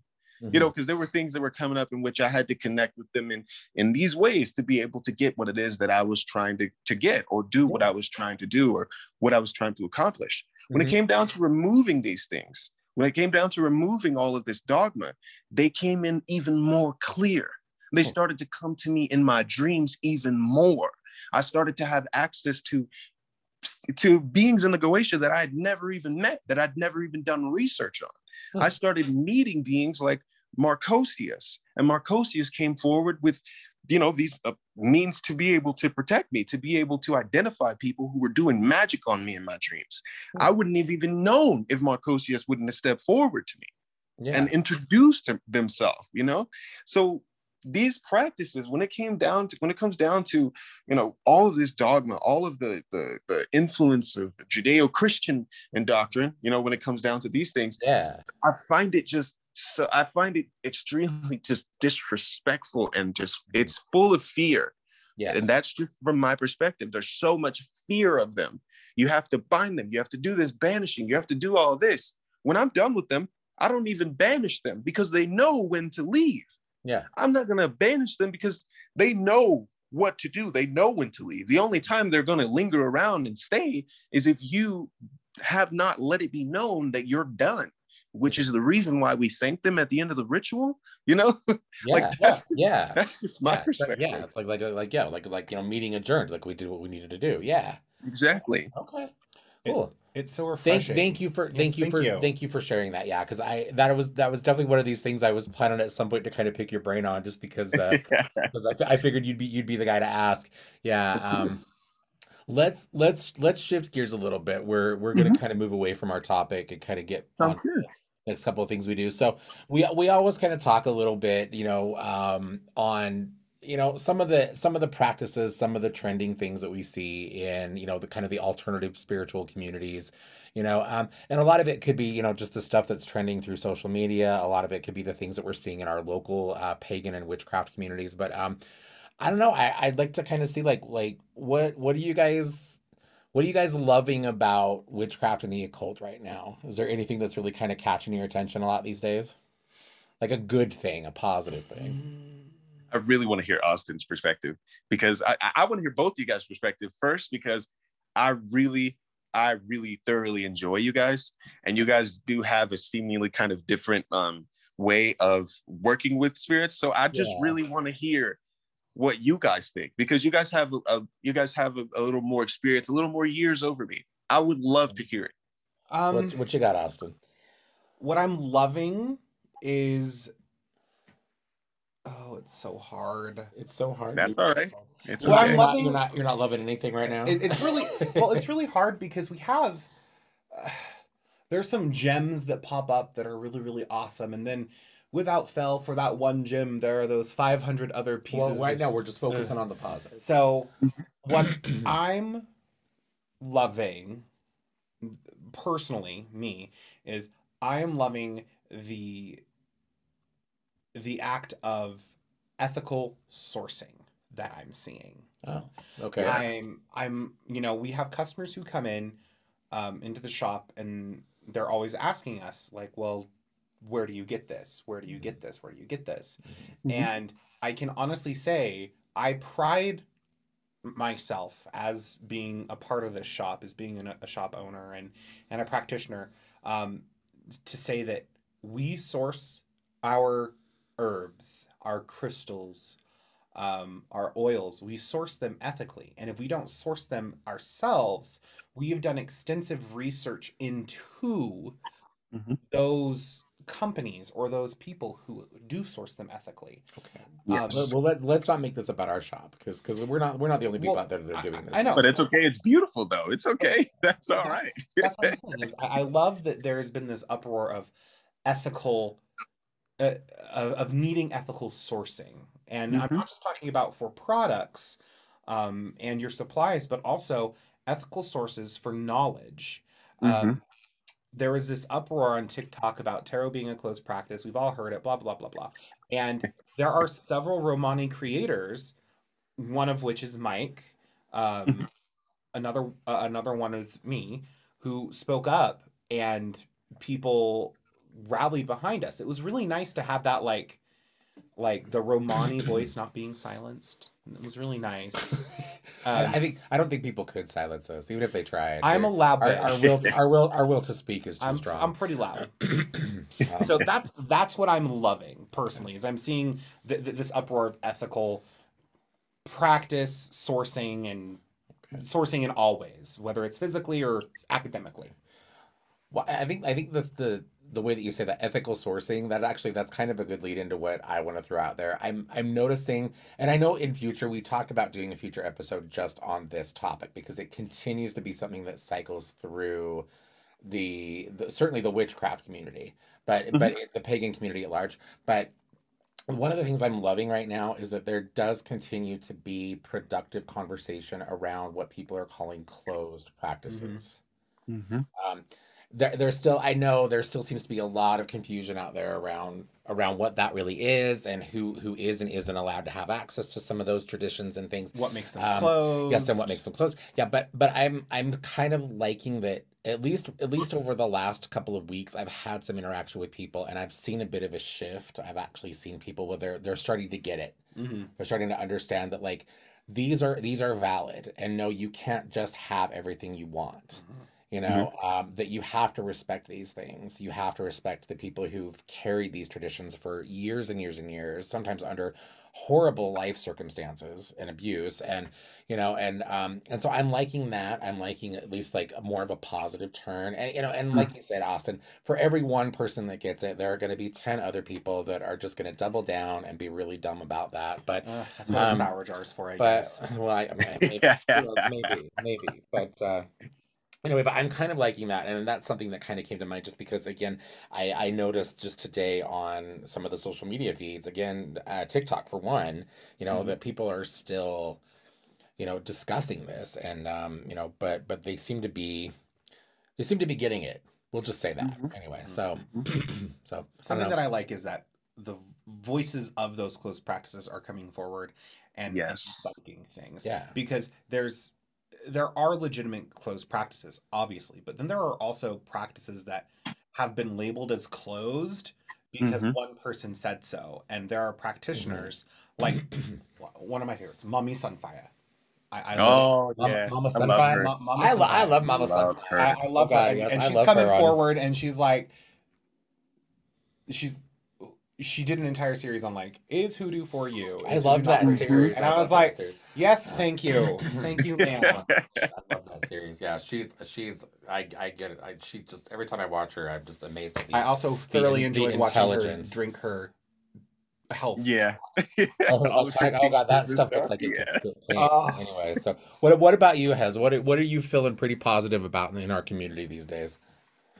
Mm-hmm. You know, because there were things that were coming up in which I had to connect with them in these ways to be able to get what it is that I was trying to get, or do what I was trying to do, or what I was trying to accomplish. Mm-hmm. When it came down to removing these things, when it came down to removing all of this dogma, they came in even more clear. They started to come to me in my dreams even more. I started to have access to beings in the Goetia that I had never even met, that I'd never even done research on. I started meeting beings like Marchosias. And Marchosias came forward with, you know, these means to be able to protect me, to be able to identify people who were doing magic on me in my dreams. Mm-hmm. I wouldn't have even known if Marchosias wouldn't have stepped forward to me and introduced themselves, you know? So these practices, when it comes down to, you know, all of this dogma, all of the influence of Judeo-Christian and doctrine, you know, when it comes down to these things, I find it extremely just disrespectful and just it's full of fear. Yes. And that's just from my perspective. There's so much fear of them. You have to bind them. You have to do this banishing. You have to do all this. When I'm done with them, I don't even banish them because they know when to leave. Yeah, I'm not going to banish them because they know what to do. They know when to leave. The only time they're going to linger around and stay is if you have not let it be known that you're done, which is the reason why we thank them at the end of the ritual, you know? That's just my perspective. It's like, you know, meeting adjourned, like we did what we needed to do. Yeah, exactly. Okay, cool. It's so refreshing. Thank you for sharing that. Yeah, because that was definitely one of these things I was planning at some point to kind of pick your brain on, just because I figured you'd be the guy to ask. Yeah. Let's shift gears a little bit. We're going to kind of move away from our topic and kind of get on to the next couple of things we do. So we always kind of talk a little bit, you know, on, you know, some of the practices, some of the trending things that we see in, you know, the kind of the alternative spiritual communities, you know, and a lot of it could be, you know, just the stuff that's trending through social media. A lot of it could be the things that we're seeing in our local pagan and witchcraft communities. But I don't know. I'd like to kind of see like what are you guys loving about witchcraft and the occult right now? Is there anything that's really kind of catching your attention a lot these days? Like a good thing, a positive thing. I really want to hear Austin's perspective because I want to hear both of you guys' perspective first, because I really thoroughly enjoy you guys, and you guys do have a seemingly kind of different way of working with spirits. So I just really want to hear what you guys think, because you guys have a little more experience, a little more years over me. I would love to hear it. What you got, Austin? What I'm loving is. Oh, it's so hard. It's so hard. That's all right. It's okay. You're not loving anything right now. It's really hard because we have there's some gems that pop up that are really, really awesome, and then without fail, for that one gem, there are those 500 other pieces. Well, right now we're just focusing on the positive. So, what I'm loving personally, is I am loving the act of ethical sourcing that I'm seeing. Oh, okay. I'm, you know, we have customers who come in into the shop, and they're always asking us, like, well, where do you get this? Where do you get this? Where do you get this? Mm-hmm. And I can honestly say I pride myself as being a part of this shop, as being a shop owner and a practitioner, to say that we source our herbs, our crystals, our oils. We source them ethically, and if we don't source them ourselves, we have done extensive research into those companies or those people who do source them ethically. Okay. Yes. Let's not make this about our shop, because we're not the only people out there that are doing this. I know, but it's okay. It's beautiful though. It's okay. That's all right. That's what I'm saying. I love that there has been this uproar of ethical. Of needing ethical sourcing. And I'm not just talking about for products and your supplies, but also ethical sources for knowledge. There was this uproar on TikTok about tarot being a closed practice. We've all heard it, blah, blah, blah, blah. And there are several Romani creators, one of which is Mike. Another one is me, who spoke up, and people rallied behind us. It was really nice to have that, like the Romani voice not being silenced. It was really nice. I don't think people could silence us, even if they tried. I'm a loud bitch. Our will to speak is too strong. I'm pretty loud. So that's what I'm loving personally, is I'm seeing this uproar of ethical practice, sourcing, and sourcing in all ways, whether it's physically or academically. Well, I think that's the the way that you say that ethical sourcing, that actually, that's kind of a good lead into what I want to throw out there. I'm noticing, and I know in future, we talked about doing a future episode just on this topic because it continues to be something that cycles through the certainly the witchcraft community, but the pagan community at large. But one of the things I'm loving right now is that there does continue to be productive conversation around what people are calling closed practices. Mm-hmm. Mm-hmm. There's still, I know there still seems to be a lot of confusion out there around what that really is and who is and isn't allowed to have access to some of those traditions and things. What makes them closed? Yes, and what makes them closed? Yeah, but I'm kind of liking that at least over the last couple of weeks, I've had some interaction with people and I've seen a bit of a shift. I've actually seen people where they're starting to get it. Mm-hmm. They're starting to understand that like these are valid and no, you can't just have everything you want. Mm-hmm. You know, mm-hmm. That you have to respect these things. You have to respect the people who've carried these traditions for years and years and years, sometimes under horrible life circumstances and abuse. And, you know, and so I'm liking that. I'm liking at least like more of a positive turn. And, you know, and like you said, Austin, for every one person that gets it, there are going to be 10 other people that are just going to double down and be really dumb about that. But that's what sour jars for, I guess. Well, maybe. But... Anyway, but I'm kind of liking that, and that's something that kind of came to mind just because, again, I noticed just today on some of the social media feeds, again, TikTok for one, you know, mm-hmm. that people are still, you know, discussing this, and you know, but they seem to be getting it. We'll just say that mm-hmm. anyway. Mm-hmm. So something that I like is that the voices of those closed practices are coming forward and debunking things, because there are legitimate closed practices, obviously, but then there are also practices that have been labeled as closed because mm-hmm. one person said so. And there are practitioners like one of my favorites, Mommy Sunfire. I love Mama Sunfire. I love Mama Sunfire. I love her. And she's coming forward and she's like, she did an entire series on like, is hoodoo for you? I love that series. And I was like, yes, thank you. Thank you, ma'am. I love that series. Yeah, she's, I get it. She just, every time I watch her, I'm just amazed at the I also thoroughly enjoyed watching her drink her health. Yeah. Oh God, that stuff looks like it. Anyway, so what about you, Hez? What are you feeling pretty positive about in our community these days?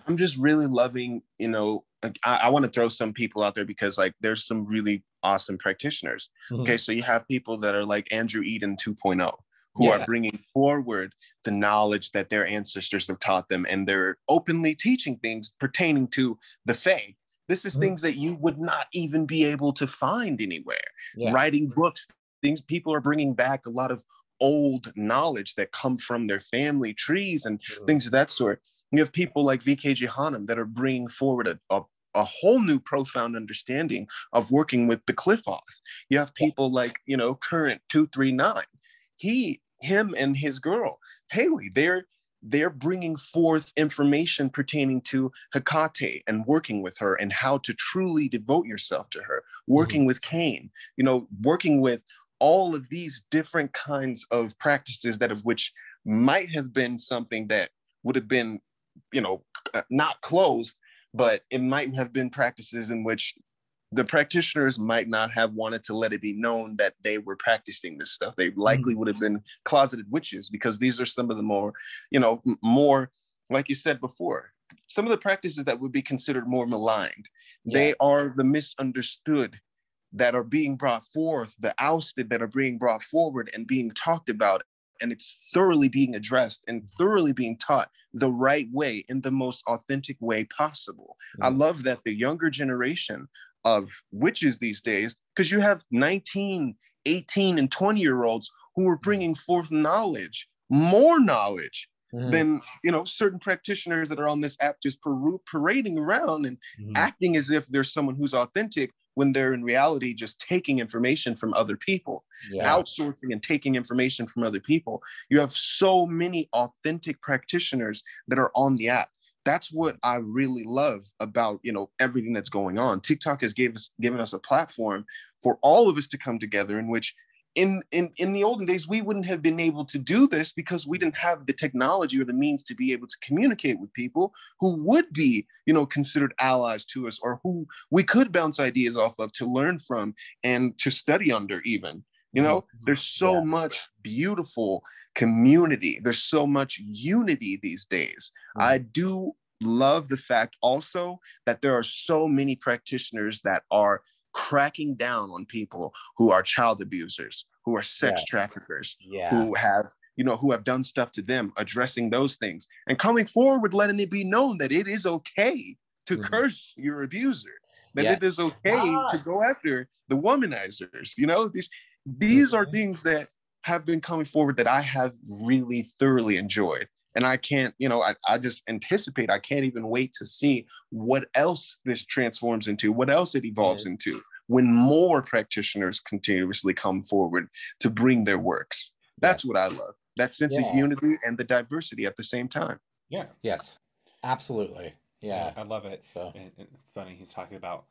I'm just really loving, you know, I want to throw some people out there because like there's some really awesome practitioners. Mm-hmm. Okay, so you have people that are like Andrew Eden 2.0 who are bringing forward the knowledge that their ancestors have taught them, and they're openly teaching things pertaining to the fae. This is mm-hmm. things that you would not even be able to find anywhere. Yeah. Writing books, things, people are bringing back a lot of old knowledge that come from their family trees and mm-hmm. things of that sort. You have people like VKJ Hanum that are bringing forward a whole new profound understanding of working with the cliff off. You have people like, you know, Current239. Him and his girl, Haley, they're bringing forth information pertaining to Hecate and working with her and how to truly devote yourself to her, working mm-hmm. with Kane, you know, working with all of these different kinds of practices that of which might have been something that would have been, you know, not closed, but it might have been practices in which the practitioners might not have wanted to let it be known that they were practicing this stuff. They likely would have been closeted witches because these are some of the more, you know, more, like you said before, some of the practices that would be considered more maligned. Yeah. They are the misunderstood that are being brought forth, the ousted that are being brought forward and being talked about. And it's thoroughly being addressed and thoroughly being taught the right way in the most authentic way possible. Mm-hmm. I love that the younger generation of witches these days, because you have 19, 18, and 20-year-olds who are bringing forth knowledge, more knowledge mm-hmm. than, you know, certain practitioners that are on this app just parading around and mm-hmm. acting as if there's someone who's authentic when they're in reality just taking information from other people, outsourcing and taking information from other people. You have so many authentic practitioners that are on the app. That's what I really love about, you know, everything that's going on. TikTok has given us a platform for all of us to come together in which in the olden days, we wouldn't have been able to do this because we didn't have the technology or the means to be able to communicate with people who would be, you know, considered allies to us, or who we could bounce ideas off of, to learn from, and to study under even. You know, there's so much beautiful community. There's so much unity these days. I do love the fact also that there are so many practitioners that are cracking down on people who are child abusers, who are sex traffickers, who have, you know, who have done stuff to them, addressing those things and coming forward, letting it be known that it is okay to curse your abuser, that it is okay to go after the womanizers. You know, these are things that have been coming forward that I have really thoroughly enjoyed. And I can't, you know, I just anticipate, I can't even wait to see what else this transforms into, what else it evolves into, when more practitioners continuously come forward to bring their works. That's what I love. That sense of unity and the diversity at the same time. Yeah. Yes, absolutely. Yeah. I love it. So. And it's funny, he's talking about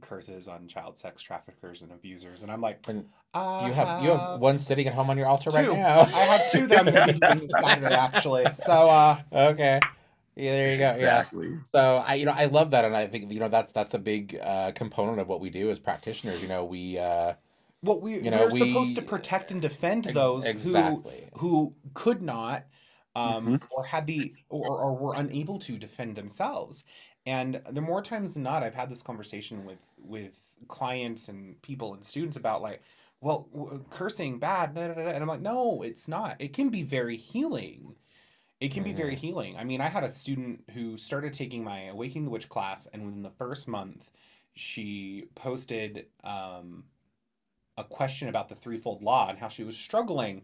curses on child sex traffickers and abusers, and I'm like, and you have one sitting at home on your altar right now. I have two that I'm excited actually. So okay, yeah, there you go. Exactly. Yeah. So I love that, and I think that's a big component of what we do as practitioners. You know, we're supposed to protect and defend those who could not or had the or were unable to defend themselves. And the more times than not, I've had this conversation with clients and people and students about, like, well, cursing bad, da, da, da. And I'm like, no, it's not. It can be very healing. It can be very healing. I mean, I had a student who started taking my Awakening the Witch class, and within the first month, she posted a question about the threefold law and how she was struggling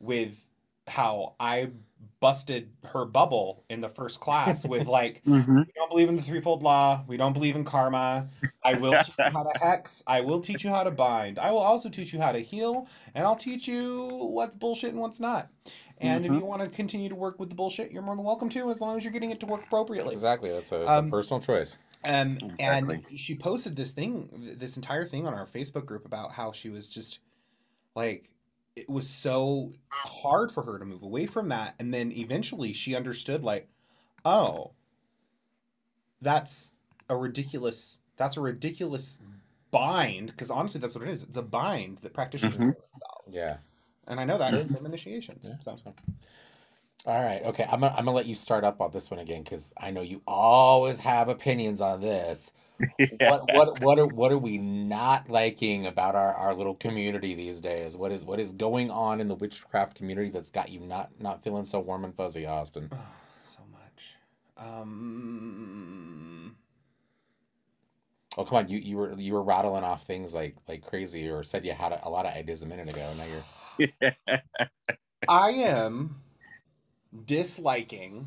with how I busted her bubble in the first class with, like, we don't believe in the threefold law, we don't believe in karma, I will teach you how to hex, I will teach you how to bind, I will also teach you how to heal, and I'll teach you what's bullshit and what's not. And if you want to continue to work with the bullshit, you're more than welcome to, as long as you're getting it to work appropriately. Exactly. That's a personal choice. Exactly. And she posted this entire thing on our Facebook group about how she was just, like, it was so hard for her to move away from that. And then eventually she understood, like, oh, that's a ridiculous bind. Because honestly, that's what it is. It's a bind that practitioners put themselves. Yeah. And I know that from initiations. Yeah. So. All right. Okay. I'm gonna let you start up on this one again, because I know you always have opinions on this. Yeah. What are we not liking about our little community these days? What is going on in the witchcraft community that's got you not feeling so warm and fuzzy, Austin? Oh, so much. Oh, come on, you were rattling off things like crazy, or said you had a lot of ideas a minute ago. Now you're. I am disliking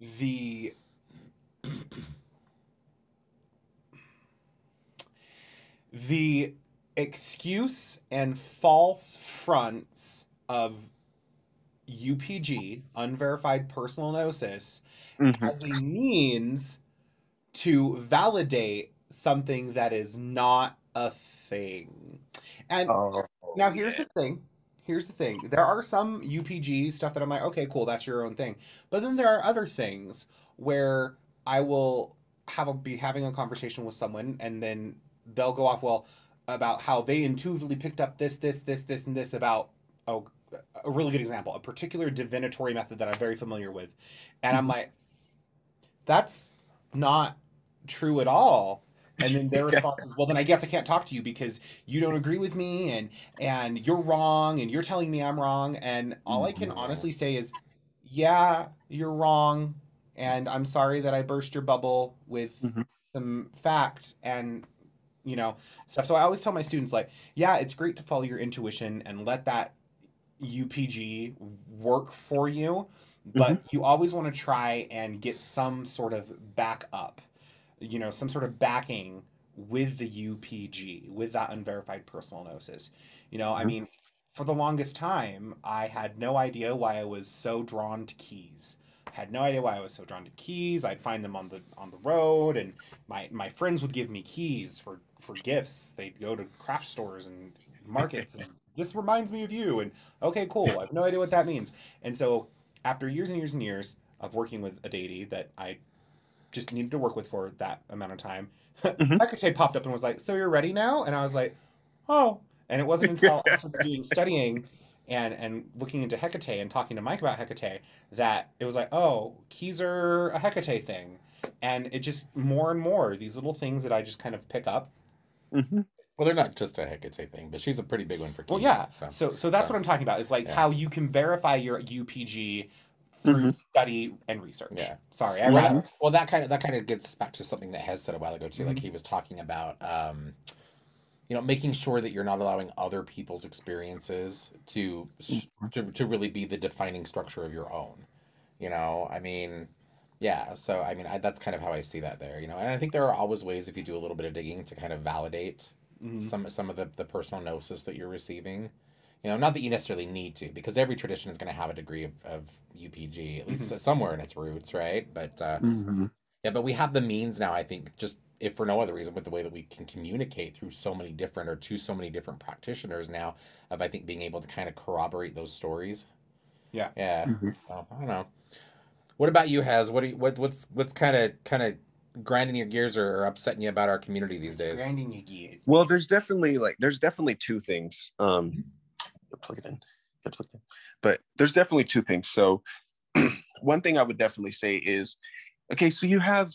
the. The excuse and false fronts of UPG, unverified personal gnosis, as a means to validate something that is not a thing. And now here's the thing. Here's the thing. There are some UPG stuff that I'm like, okay, cool, that's your own thing. But then there are other things where I will be having a conversation with someone, and then they'll go off about how they intuitively picked up this, and this about, a really good example, a particular divinatory method that I'm very familiar with. And I'm like, that's not true at all. And then their response is, well, then I guess I can't talk to you because you don't agree with me, and you're wrong, and you're telling me I'm wrong. And all I can honestly say is, yeah, you're wrong. And I'm sorry that I burst your bubble with some fact and, you know, stuff. So I always tell my students, like, yeah, it's great to follow your intuition and let that UPG work for you, but you always want to try and get some sort of backup, you know, some sort of backing with the UPG, with that unverified personal gnosis. You know, I mean, for the longest time, I had no idea why I was so drawn to keys. I'd find them on the road, and my friends would give me keys for gifts. They'd go to craft stores and markets. And this reminds me of you. And okay, cool. I have no idea what that means. And so after years and years and years of working with a deity that I just needed to work with for that amount of time, Hecate popped up and was like, so you're ready now? And I was like, oh. And it wasn't until I started doing studying and looking into Hecate and talking to Mike about Hecate that it was like, oh, keys are a Hecate thing. And it just more and more, these little things that I just kind of pick up. Mm-hmm. Well, they're not just a Hecate thing, but she's a pretty big one for keys. Well, yeah. So that's what I'm talking about. It's like how you can verify your UPG through study and research. Yeah. Sorry. Well, that kind of gets back to something that Hez said a while ago, too. Mm-hmm. Like, he was talking about... making sure that you're not allowing other people's experiences to really be the defining structure of your own. That's kind of how I see that there. And I think there are always ways, if you do a little bit of digging, to kind of validate some of the personal gnosis that you're receiving. Not that you necessarily need to, because every tradition is going to have a degree of UPG, at least somewhere in its roots, right? But but we have the means now, I think, just if for no other reason, with the way that we can communicate through so many different, or to so many different practitioners now, of, I think, being able to kind of corroborate those stories. Yeah. Yeah. I don't know. What about you, Haz? What's kind of grinding your gears or upsetting you about our community these days? Grinding your gears. Well, there's definitely two things. But there's definitely two things. So one thing I would definitely say is, okay, so you have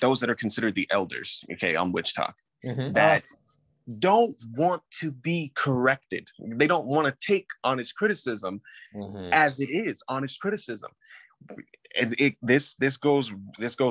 those that are considered the elders, okay, on Witch Talk, that don't want to be corrected. They don't want to take honest criticism as it is, honest criticism. And this goes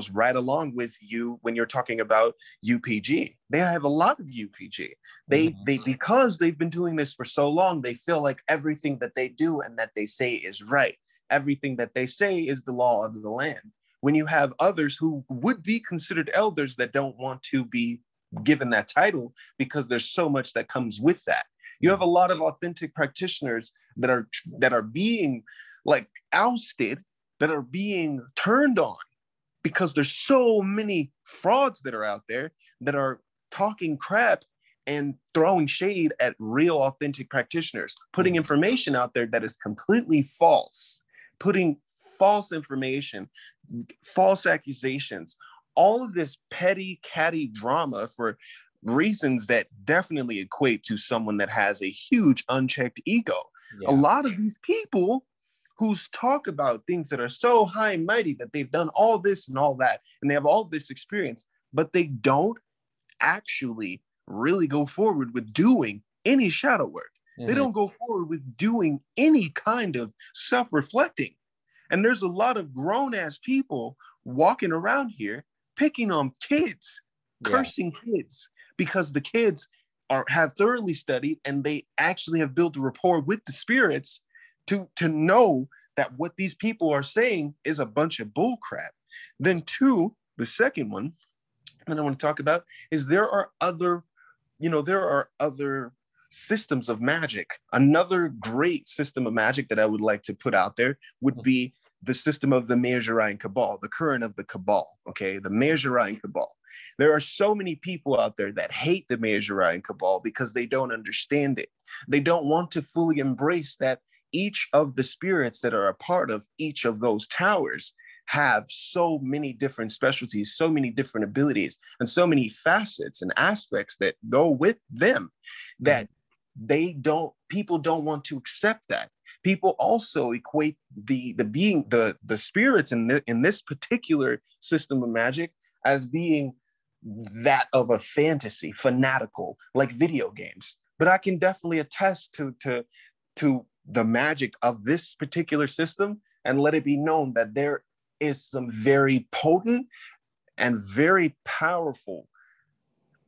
right along with you when you're talking about UPG. They have a lot of UPG. They because they've been doing this for so long, they feel like everything that they do and that they say is right. Everything that they say is the law of the land. When you have others who would be considered elders that don't want to be given that title because there's so much that comes with that. You have a lot of authentic practitioners that are being like ousted, that are being turned on because there's so many frauds that are out there that are talking crap and throwing shade at real authentic practitioners, putting information out there that is completely false, putting false information, false accusations, all of this petty, catty drama for reasons that definitely equate to someone that has a huge unchecked ego. Yeah. A lot of these people who's talk about things that are so high and mighty that they've done all this and all that, and they have all this experience, but they don't actually really go forward with doing any shadow work. Mm-hmm. They don't go forward with doing any kind of self-reflecting. And there's a lot of grown-ass people walking around here picking on kids, cursing kids, because the kids have thoroughly studied and they actually have built a rapport with the spirits to know that what these people are saying is a bunch of bull crap. Then two, the second one that I want to talk about is there are other systems of magic. Another great system of magic that I would like to put out there would be the system of the Mhajiran Qabbalah, the current of the Cabal. Okay, the Mhajiran Qabbalah. There are so many people out there that hate the Mhajiran Qabbalah because they don't understand it. They don't want to fully embrace that each of the spirits that are a part of each of those towers have so many different specialties, so many different abilities, and so many facets and aspects that go with them that people don't want to accept that. People also equate the spirits in this particular system of magic as being that of a fantasy, fanatical, like video games. But I can definitely attest to the magic of this particular system, and let it be known that there is some very potent and very powerful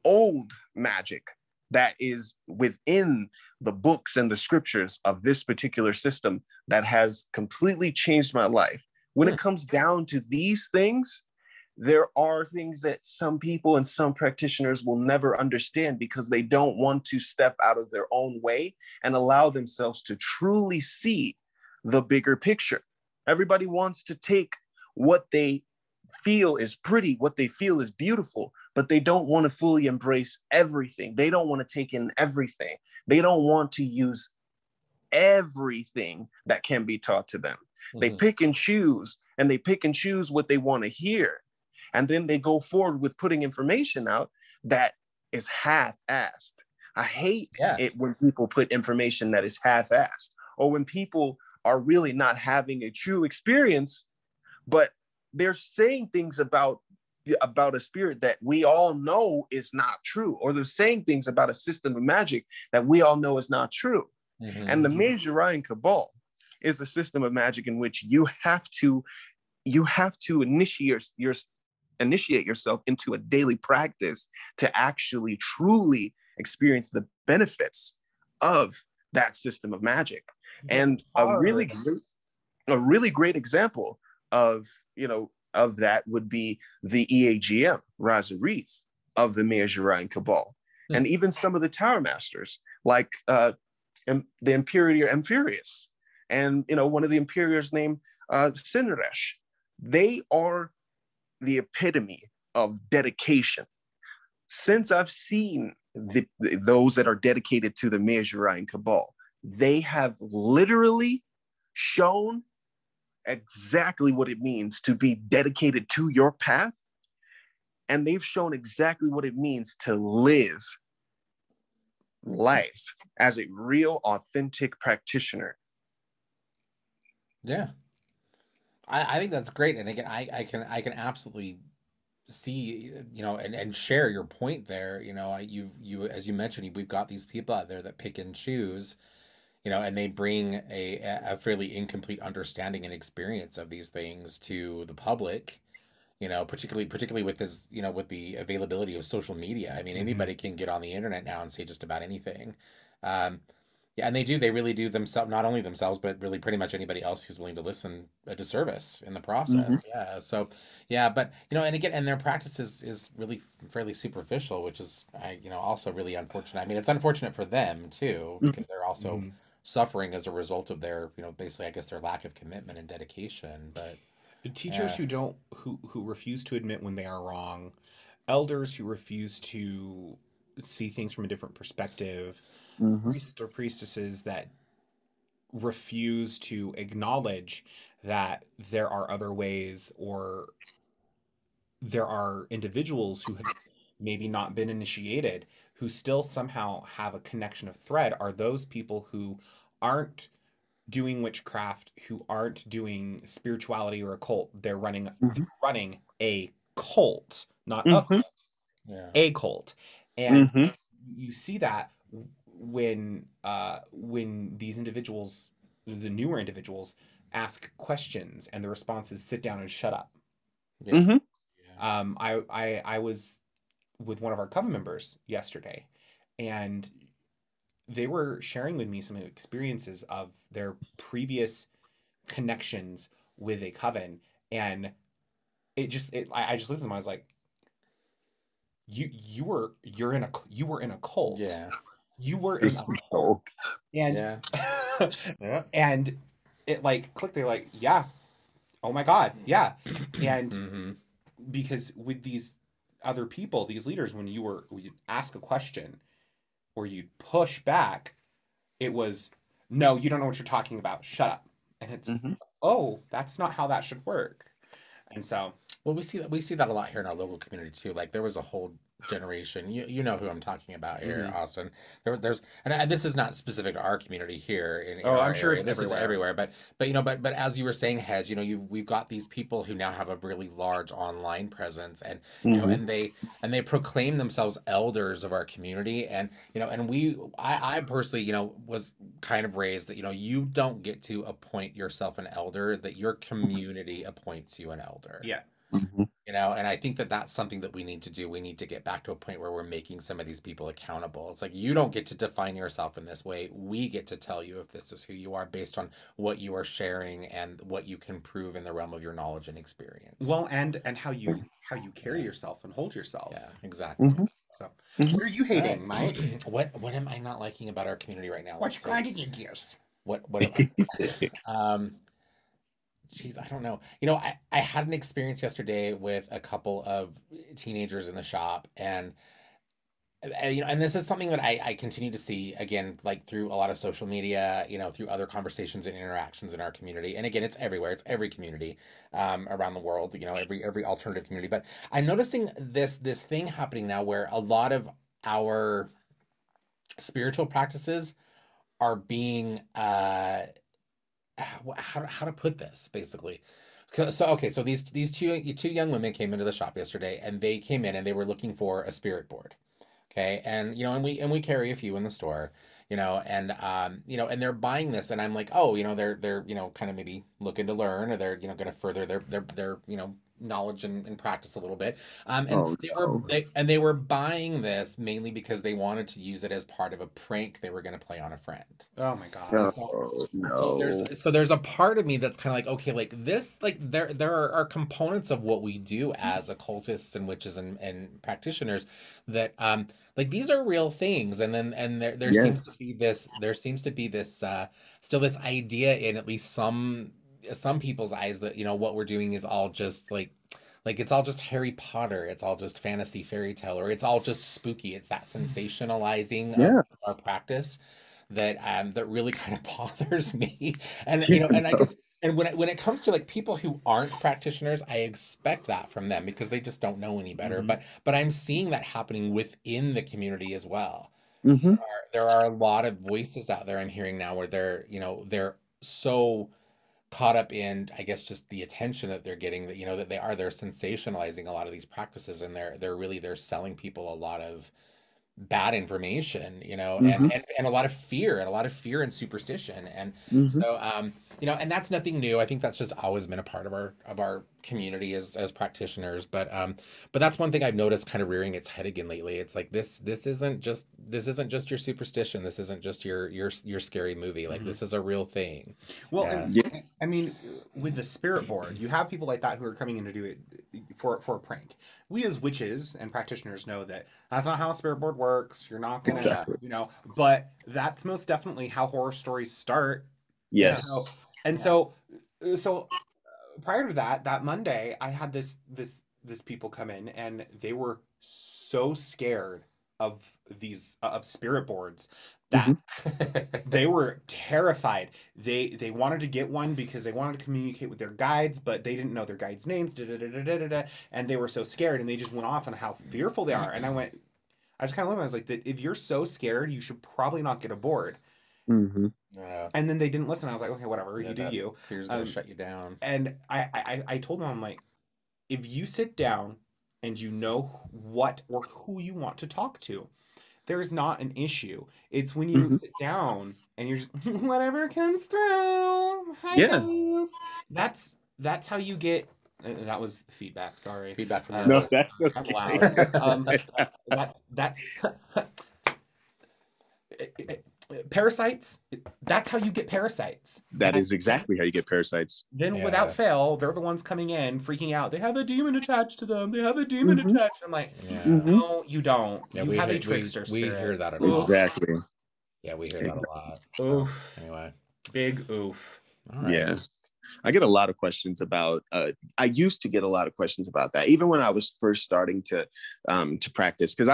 old magic that is within the books and the scriptures of this particular system that has completely changed my life. When it comes down to these things, there are things that some people and some practitioners will never understand because they don't want to step out of their own way and allow themselves to truly see the bigger picture. Everybody wants to take what they feel is pretty, what they feel is beautiful, but they don't want to fully embrace everything. They don't want to take in everything. They don't want to use everything that can be taught to them. Mm-hmm. They pick and choose, and they pick and choose what they want to hear. And then they go forward with putting information out that is half-assed. I hate it when people put information that is half-assed, or when people are really not having a true experience, but they're saying things about a spirit that we all know is not true, or they're saying things about a system of magic that we all know is not true. Mm-hmm. And the Mhajiran Qabbalah is a system of magic in which you have to initiate yourself into a daily practice to actually truly experience the benefits of that system of magic. And a really great example of that would be the EAGM Raza Wreath of the Mhajiran Qabbalah, and even some of the Tower Masters, like the Imperator Amphirious, and one of the Imperators named Sinresh. They are the epitome of dedication. Since I've seen those that are dedicated to the Mhajiran Qabbalah, they have literally shown exactly what it means to be dedicated to your path. And they've shown exactly what it means to live life as a real, authentic practitioner. Yeah. I think that's great. And again, I can absolutely see, and share your point there. You as you mentioned, we've got these people out there that pick and choose, and they bring a fairly incomplete understanding and experience of these things to the public, particularly with this, with the availability of social media. I mean, anybody can get on the internet now and say just about anything. And they really do themselves, not only themselves, but really pretty much anybody else who's willing to listen, a disservice in the process. Mm-hmm. Yeah. So, yeah, but, and again, and their practice is really fairly superficial, which is, also really unfortunate. I mean, it's unfortunate for them too, because they're also suffering as a result of their, basically, I guess their lack of commitment and dedication, but. Teachers who refuse to admit when they are wrong, elders who refuse to see things from a different perspective, priests or priestesses that refuse to acknowledge that there are other ways, or there are individuals who have maybe not been initiated who still somehow have a connection of thread, are those people who aren't doing witchcraft, who aren't doing spirituality or a cult. They're running a cult, not a cult, a cult. And you see that when these individuals, the newer individuals, ask questions, and the response is sit down and shut up. Yeah. I was with one of our coven members yesterday, and they were sharing with me some experiences of their previous connections with a coven, and I just looked at them. I was like, you were in a cult. Yeah. You were in a cult. And and it like clicked. They're like, yeah, oh my God, yeah. And because with these other people, these leaders, when you'd ask a question or you'd push back, it was, no, you don't know what you're talking about, shut up. And it's oh, that's not how that should work. And so, well, we see that a lot here in our local community too. Like, there was a whole generation, you know who I'm talking about here, Austin. There's and this is not specific to our community here. In oh, I'm sure area. It's this everywhere. Is everywhere. But as you were saying, Hez, we've got these people who now have a really large online presence, and and they proclaim themselves elders of our community. And I personally was kind of raised that you don't get to appoint yourself an elder; that your community appoints you an elder. Yeah. And I think that that's something that we need to do. We need to get back to a point where we're making some of these people accountable. It's like, you don't get to define yourself in this way. We get to tell you if this is who you are based on what you are sharing and what you can prove in the realm of your knowledge and experience. Well, and how you carry yourself and hold yourself. Yeah, exactly. So, what are you hating, Mike? What am I not liking about our community right now? What's grinding your gears? What? geez, I don't know. You know, I had an experience yesterday with a couple of teenagers in the shop, and you know, and this is something that I continue to see, again, like through a lot of social media, you know, through other conversations and interactions in our community. And again, it's everywhere. It's every community around the world, you know, every alternative community. But I'm noticing this thing happening now where a lot of our spiritual practices are being, how to put this, basically. So, okay, so these two young women came into the shop yesterday, and they came in and they were looking for a spirit board. Okay, and you know, and we carry a few in the store, you know, and you know, and they're buying this, and I'm like, oh, you know, they're you know, kind of maybe looking to learn, or they're, you know, going to further their you know, knowledge and practice a little bit. They were buying this mainly because they wanted to use it as part of a prank they were going to play on a friend. Oh my god! No, so there's a part of me that's kind of like, okay, like this, like there are components of what we do as occultists and witches and practitioners that like these are real things, and there yes. seems to be this still this idea in at least some people's eyes that, you know, what we're doing is all just like it's all just Harry Potter, it's all just fantasy fairy tale, or it's all just spooky. It's that sensationalizing of our practice that that really kind of bothers me. And you know, and I guess, and when it comes to like people who aren't practitioners, I expect that from them because they just don't know any better. Mm-hmm. But I'm seeing that happening within the community as well. Mm-hmm. There are a lot of voices out there I'm hearing now where they're, you know, they're so caught up in, I guess, just the attention that they're getting, that, you know, that they're sensationalizing a lot of these practices, and they're selling people a lot of bad information, you know, mm-hmm. and a lot of fear and superstition. And mm-hmm. so, you know, and that's nothing new. I think that's just always been a part of our community as practitioners. But that's one thing I've noticed kind of rearing its head again lately. It's like this isn't just your superstition. This isn't just your scary movie. Like mm-hmm. this is a real thing. Well, and, I mean, with the spirit board, you have people like that who are coming in to do it for a prank. We as witches and practitioners know that that's not how a spirit board works. You're not going to, exactly. you know, but that's most definitely how horror stories start. Yes. You know? And so prior to that Monday, I had this people come in, and they were so scared of these of spirit boards that mm-hmm. they were terrified. They wanted to get one because they wanted to communicate with their guides, but they didn't know their guides' names. And they were so scared, and they just went off on how fearful they are. And I just kind of looked at them, I was like, if you're so scared, you should probably not get a board. Mm-hmm. And then they didn't listen. I was like, okay, whatever, you do you. Fear's gonna shut you down. And I told them, I'm like, if you sit down and you know what or who you want to talk to, there's not an issue. It's when you mm-hmm. sit down and you're just whatever comes through. Hi, guys. That's how you get. That was feedback. Sorry, feedback from no, that's okay. I'm loud. That's. Parasites, that's how you get parasites. That is exactly how you get parasites. Then without fail, they're the ones coming in freaking out. They have a demon attached to them. They have a demon mm-hmm. attached. I'm like, no, you don't. Yeah, you have a trickster spirit. We hear that a lot. Exactly. Yeah, we hear that a lot. So, oof. Anyway. Big oof. All right. Yeah. I get a lot of questions about, I used to get a lot of questions about that, even when I was first starting to practice, because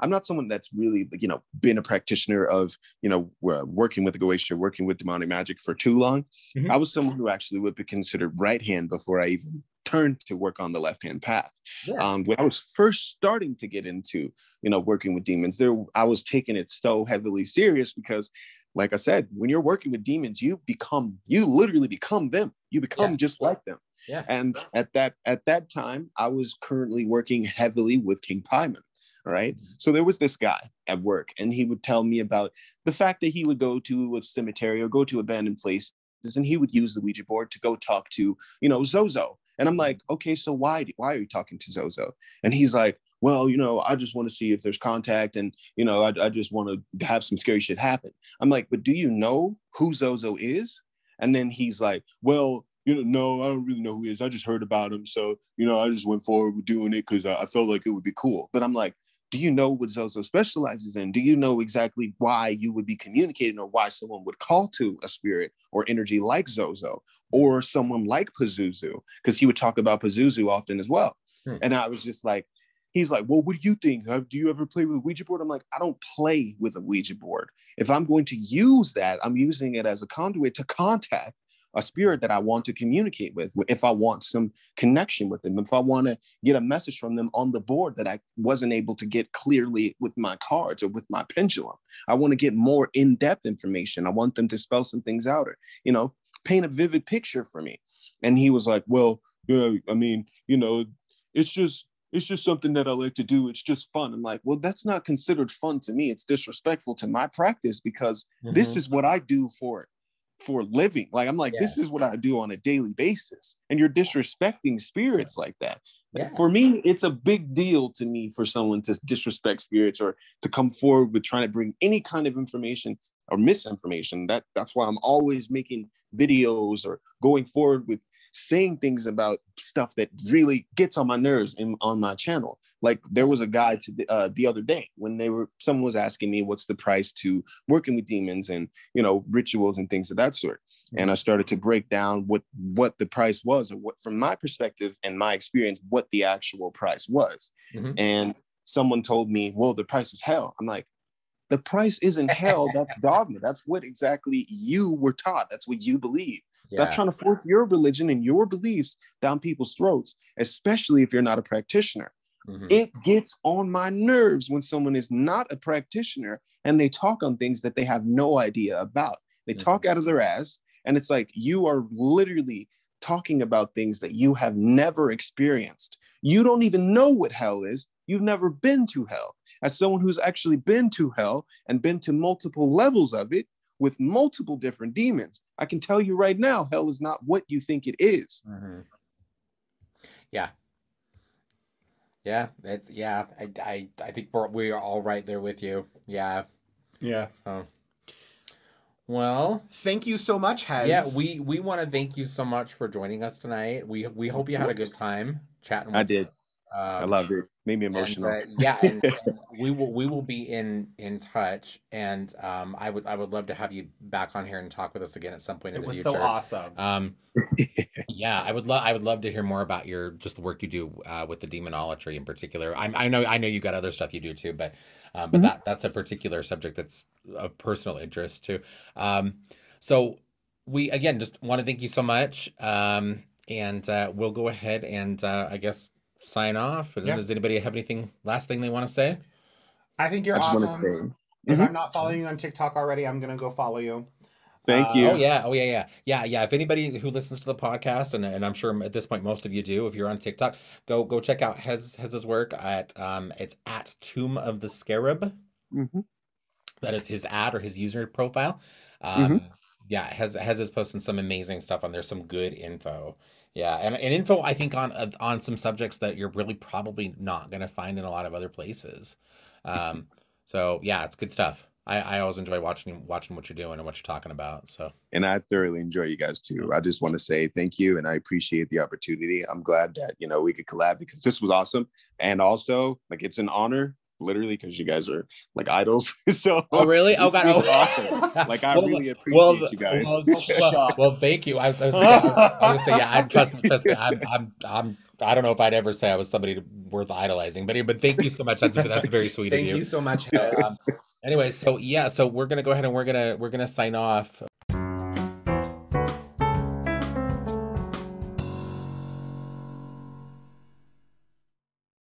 I'm not someone that's really, you know, been a practitioner of, you know, working with the Goetia, working with demonic magic for too long. Mm-hmm. I was someone who actually would be considered right hand before I even turned to work on the left hand path. Yeah. When I was first starting to get into, you know, working with demons there, I was taking it so heavily serious because, like I said, when you're working with demons, you literally become them. You become just like them. Yeah. And at that time, I was currently working heavily with King Paimon. All right. Mm-hmm. So there was this guy at work, and he would tell me about the fact that he would go to a cemetery or go to abandoned places, and he would use the Ouija board to go talk to, you know, Zozo. And I'm like, okay, so why are you talking to Zozo? And he's like, well, you know, I just want to see if there's contact, and, you know, I just want to have some scary shit happen. I'm like, but do you know who Zozo is? And then he's like, well, you know, no, I don't really know who he is. I just heard about him. So, you know, I just went forward with doing it because I felt like it would be cool. But I'm like, do you know what Zozo specializes in? Do you know exactly why you would be communicating or why someone would call to a spirit or energy like Zozo or someone like Pazuzu? Because he would talk about Pazuzu often as well. And I was just like, he's like, well, what do you think? Do you ever play with a Ouija board? I'm like, I don't play with a Ouija board. If I'm going to use that, I'm using it as a conduit to contact a spirit that I want to communicate with, if I want some connection with them, if I want to get a message from them on the board that I wasn't able to get clearly with my cards or with my pendulum. I want to get more in-depth information. I want them to spell some things out or, you know, paint a vivid picture for me. And he was like, well, I mean, you know, it's just something that I like to do. It's just fun. I'm like, well, that's not considered fun to me. It's disrespectful to my practice because this is what I do for living. Like, I'm like, this is what I do on a daily basis. And you're disrespecting spirits like that. Yeah. For me, it's a big deal to me for someone to disrespect spirits or to come forward with trying to bring any kind of information or misinformation. That's why I'm always making videos or going forward with saying things about stuff that really gets on my nerves and on my channel. Like there was a guy the other day when someone was asking me what's the price to working with demons and, you know, rituals and things of that sort. And I started to break down what the price was and what, from my perspective and my experience, what the actual price was. And someone told me, well, the price is hell. I'm like, the price isn't hell. That's dogma. That's what exactly you were taught. That's what you believe. Stop trying to force your religion and your beliefs down people's throats, especially if you're not a practitioner. It gets on my nerves when someone is not a practitioner and they talk on things that they have no idea about. They talk out of their ass. And it's like, you are literally talking about things that you have never experienced. You don't even know what hell is. You've never been to hell. As someone who's actually been to hell and been to multiple levels of it, with multiple different demons, I can tell you right now, hell is not what you think it is. I think we are all right there with you. So, well, thank you so much, Hez. We want to thank you so much for joining us tonight. We hope you had a good time chatting with us. I loved it. Made me emotional. And we will be in touch, and I would love to have you back on here and talk with us again at some point in the future. It was so awesome. I would love to hear more about your the work you do with the demonology in particular. I know you got other stuff you do too, but that's a particular subject that's of personal interest too. So we again just want to thank you so much, and we'll go ahead and I guess sign off. Does anybody have anything last thing they want to say? I think you're awesome. If I'm not following you on TikTok already, I'm gonna go follow you. Thank you. Oh yeah. If anybody who listens to the podcast, and I'm sure at this point most of you do, if you're on TikTok, go check out Hez's work at it's at Tomb of the Scarab. That is his ad or his user profile. Hez is posting some amazing stuff on there, some good info. And info, I think, on some subjects that you're really probably not going to find in a lot of other places. It's good stuff. I always enjoy watching what you're doing and what you're talking about. And I thoroughly enjoy you guys, too. I just want to say thank you, and I appreciate the opportunity. I'm glad that, we could collab because this was awesome. And also, it's an honor. Literally, because you guys are idols. Oh really? Oh god, awesome! I really appreciate you guys. Thank you. I was saying, trust me. I don't know if I'd ever say I was somebody worth idolizing, but thank you so much. That's very sweet of you. Thank you so much. Anyways, so we're gonna go ahead and we're gonna sign off.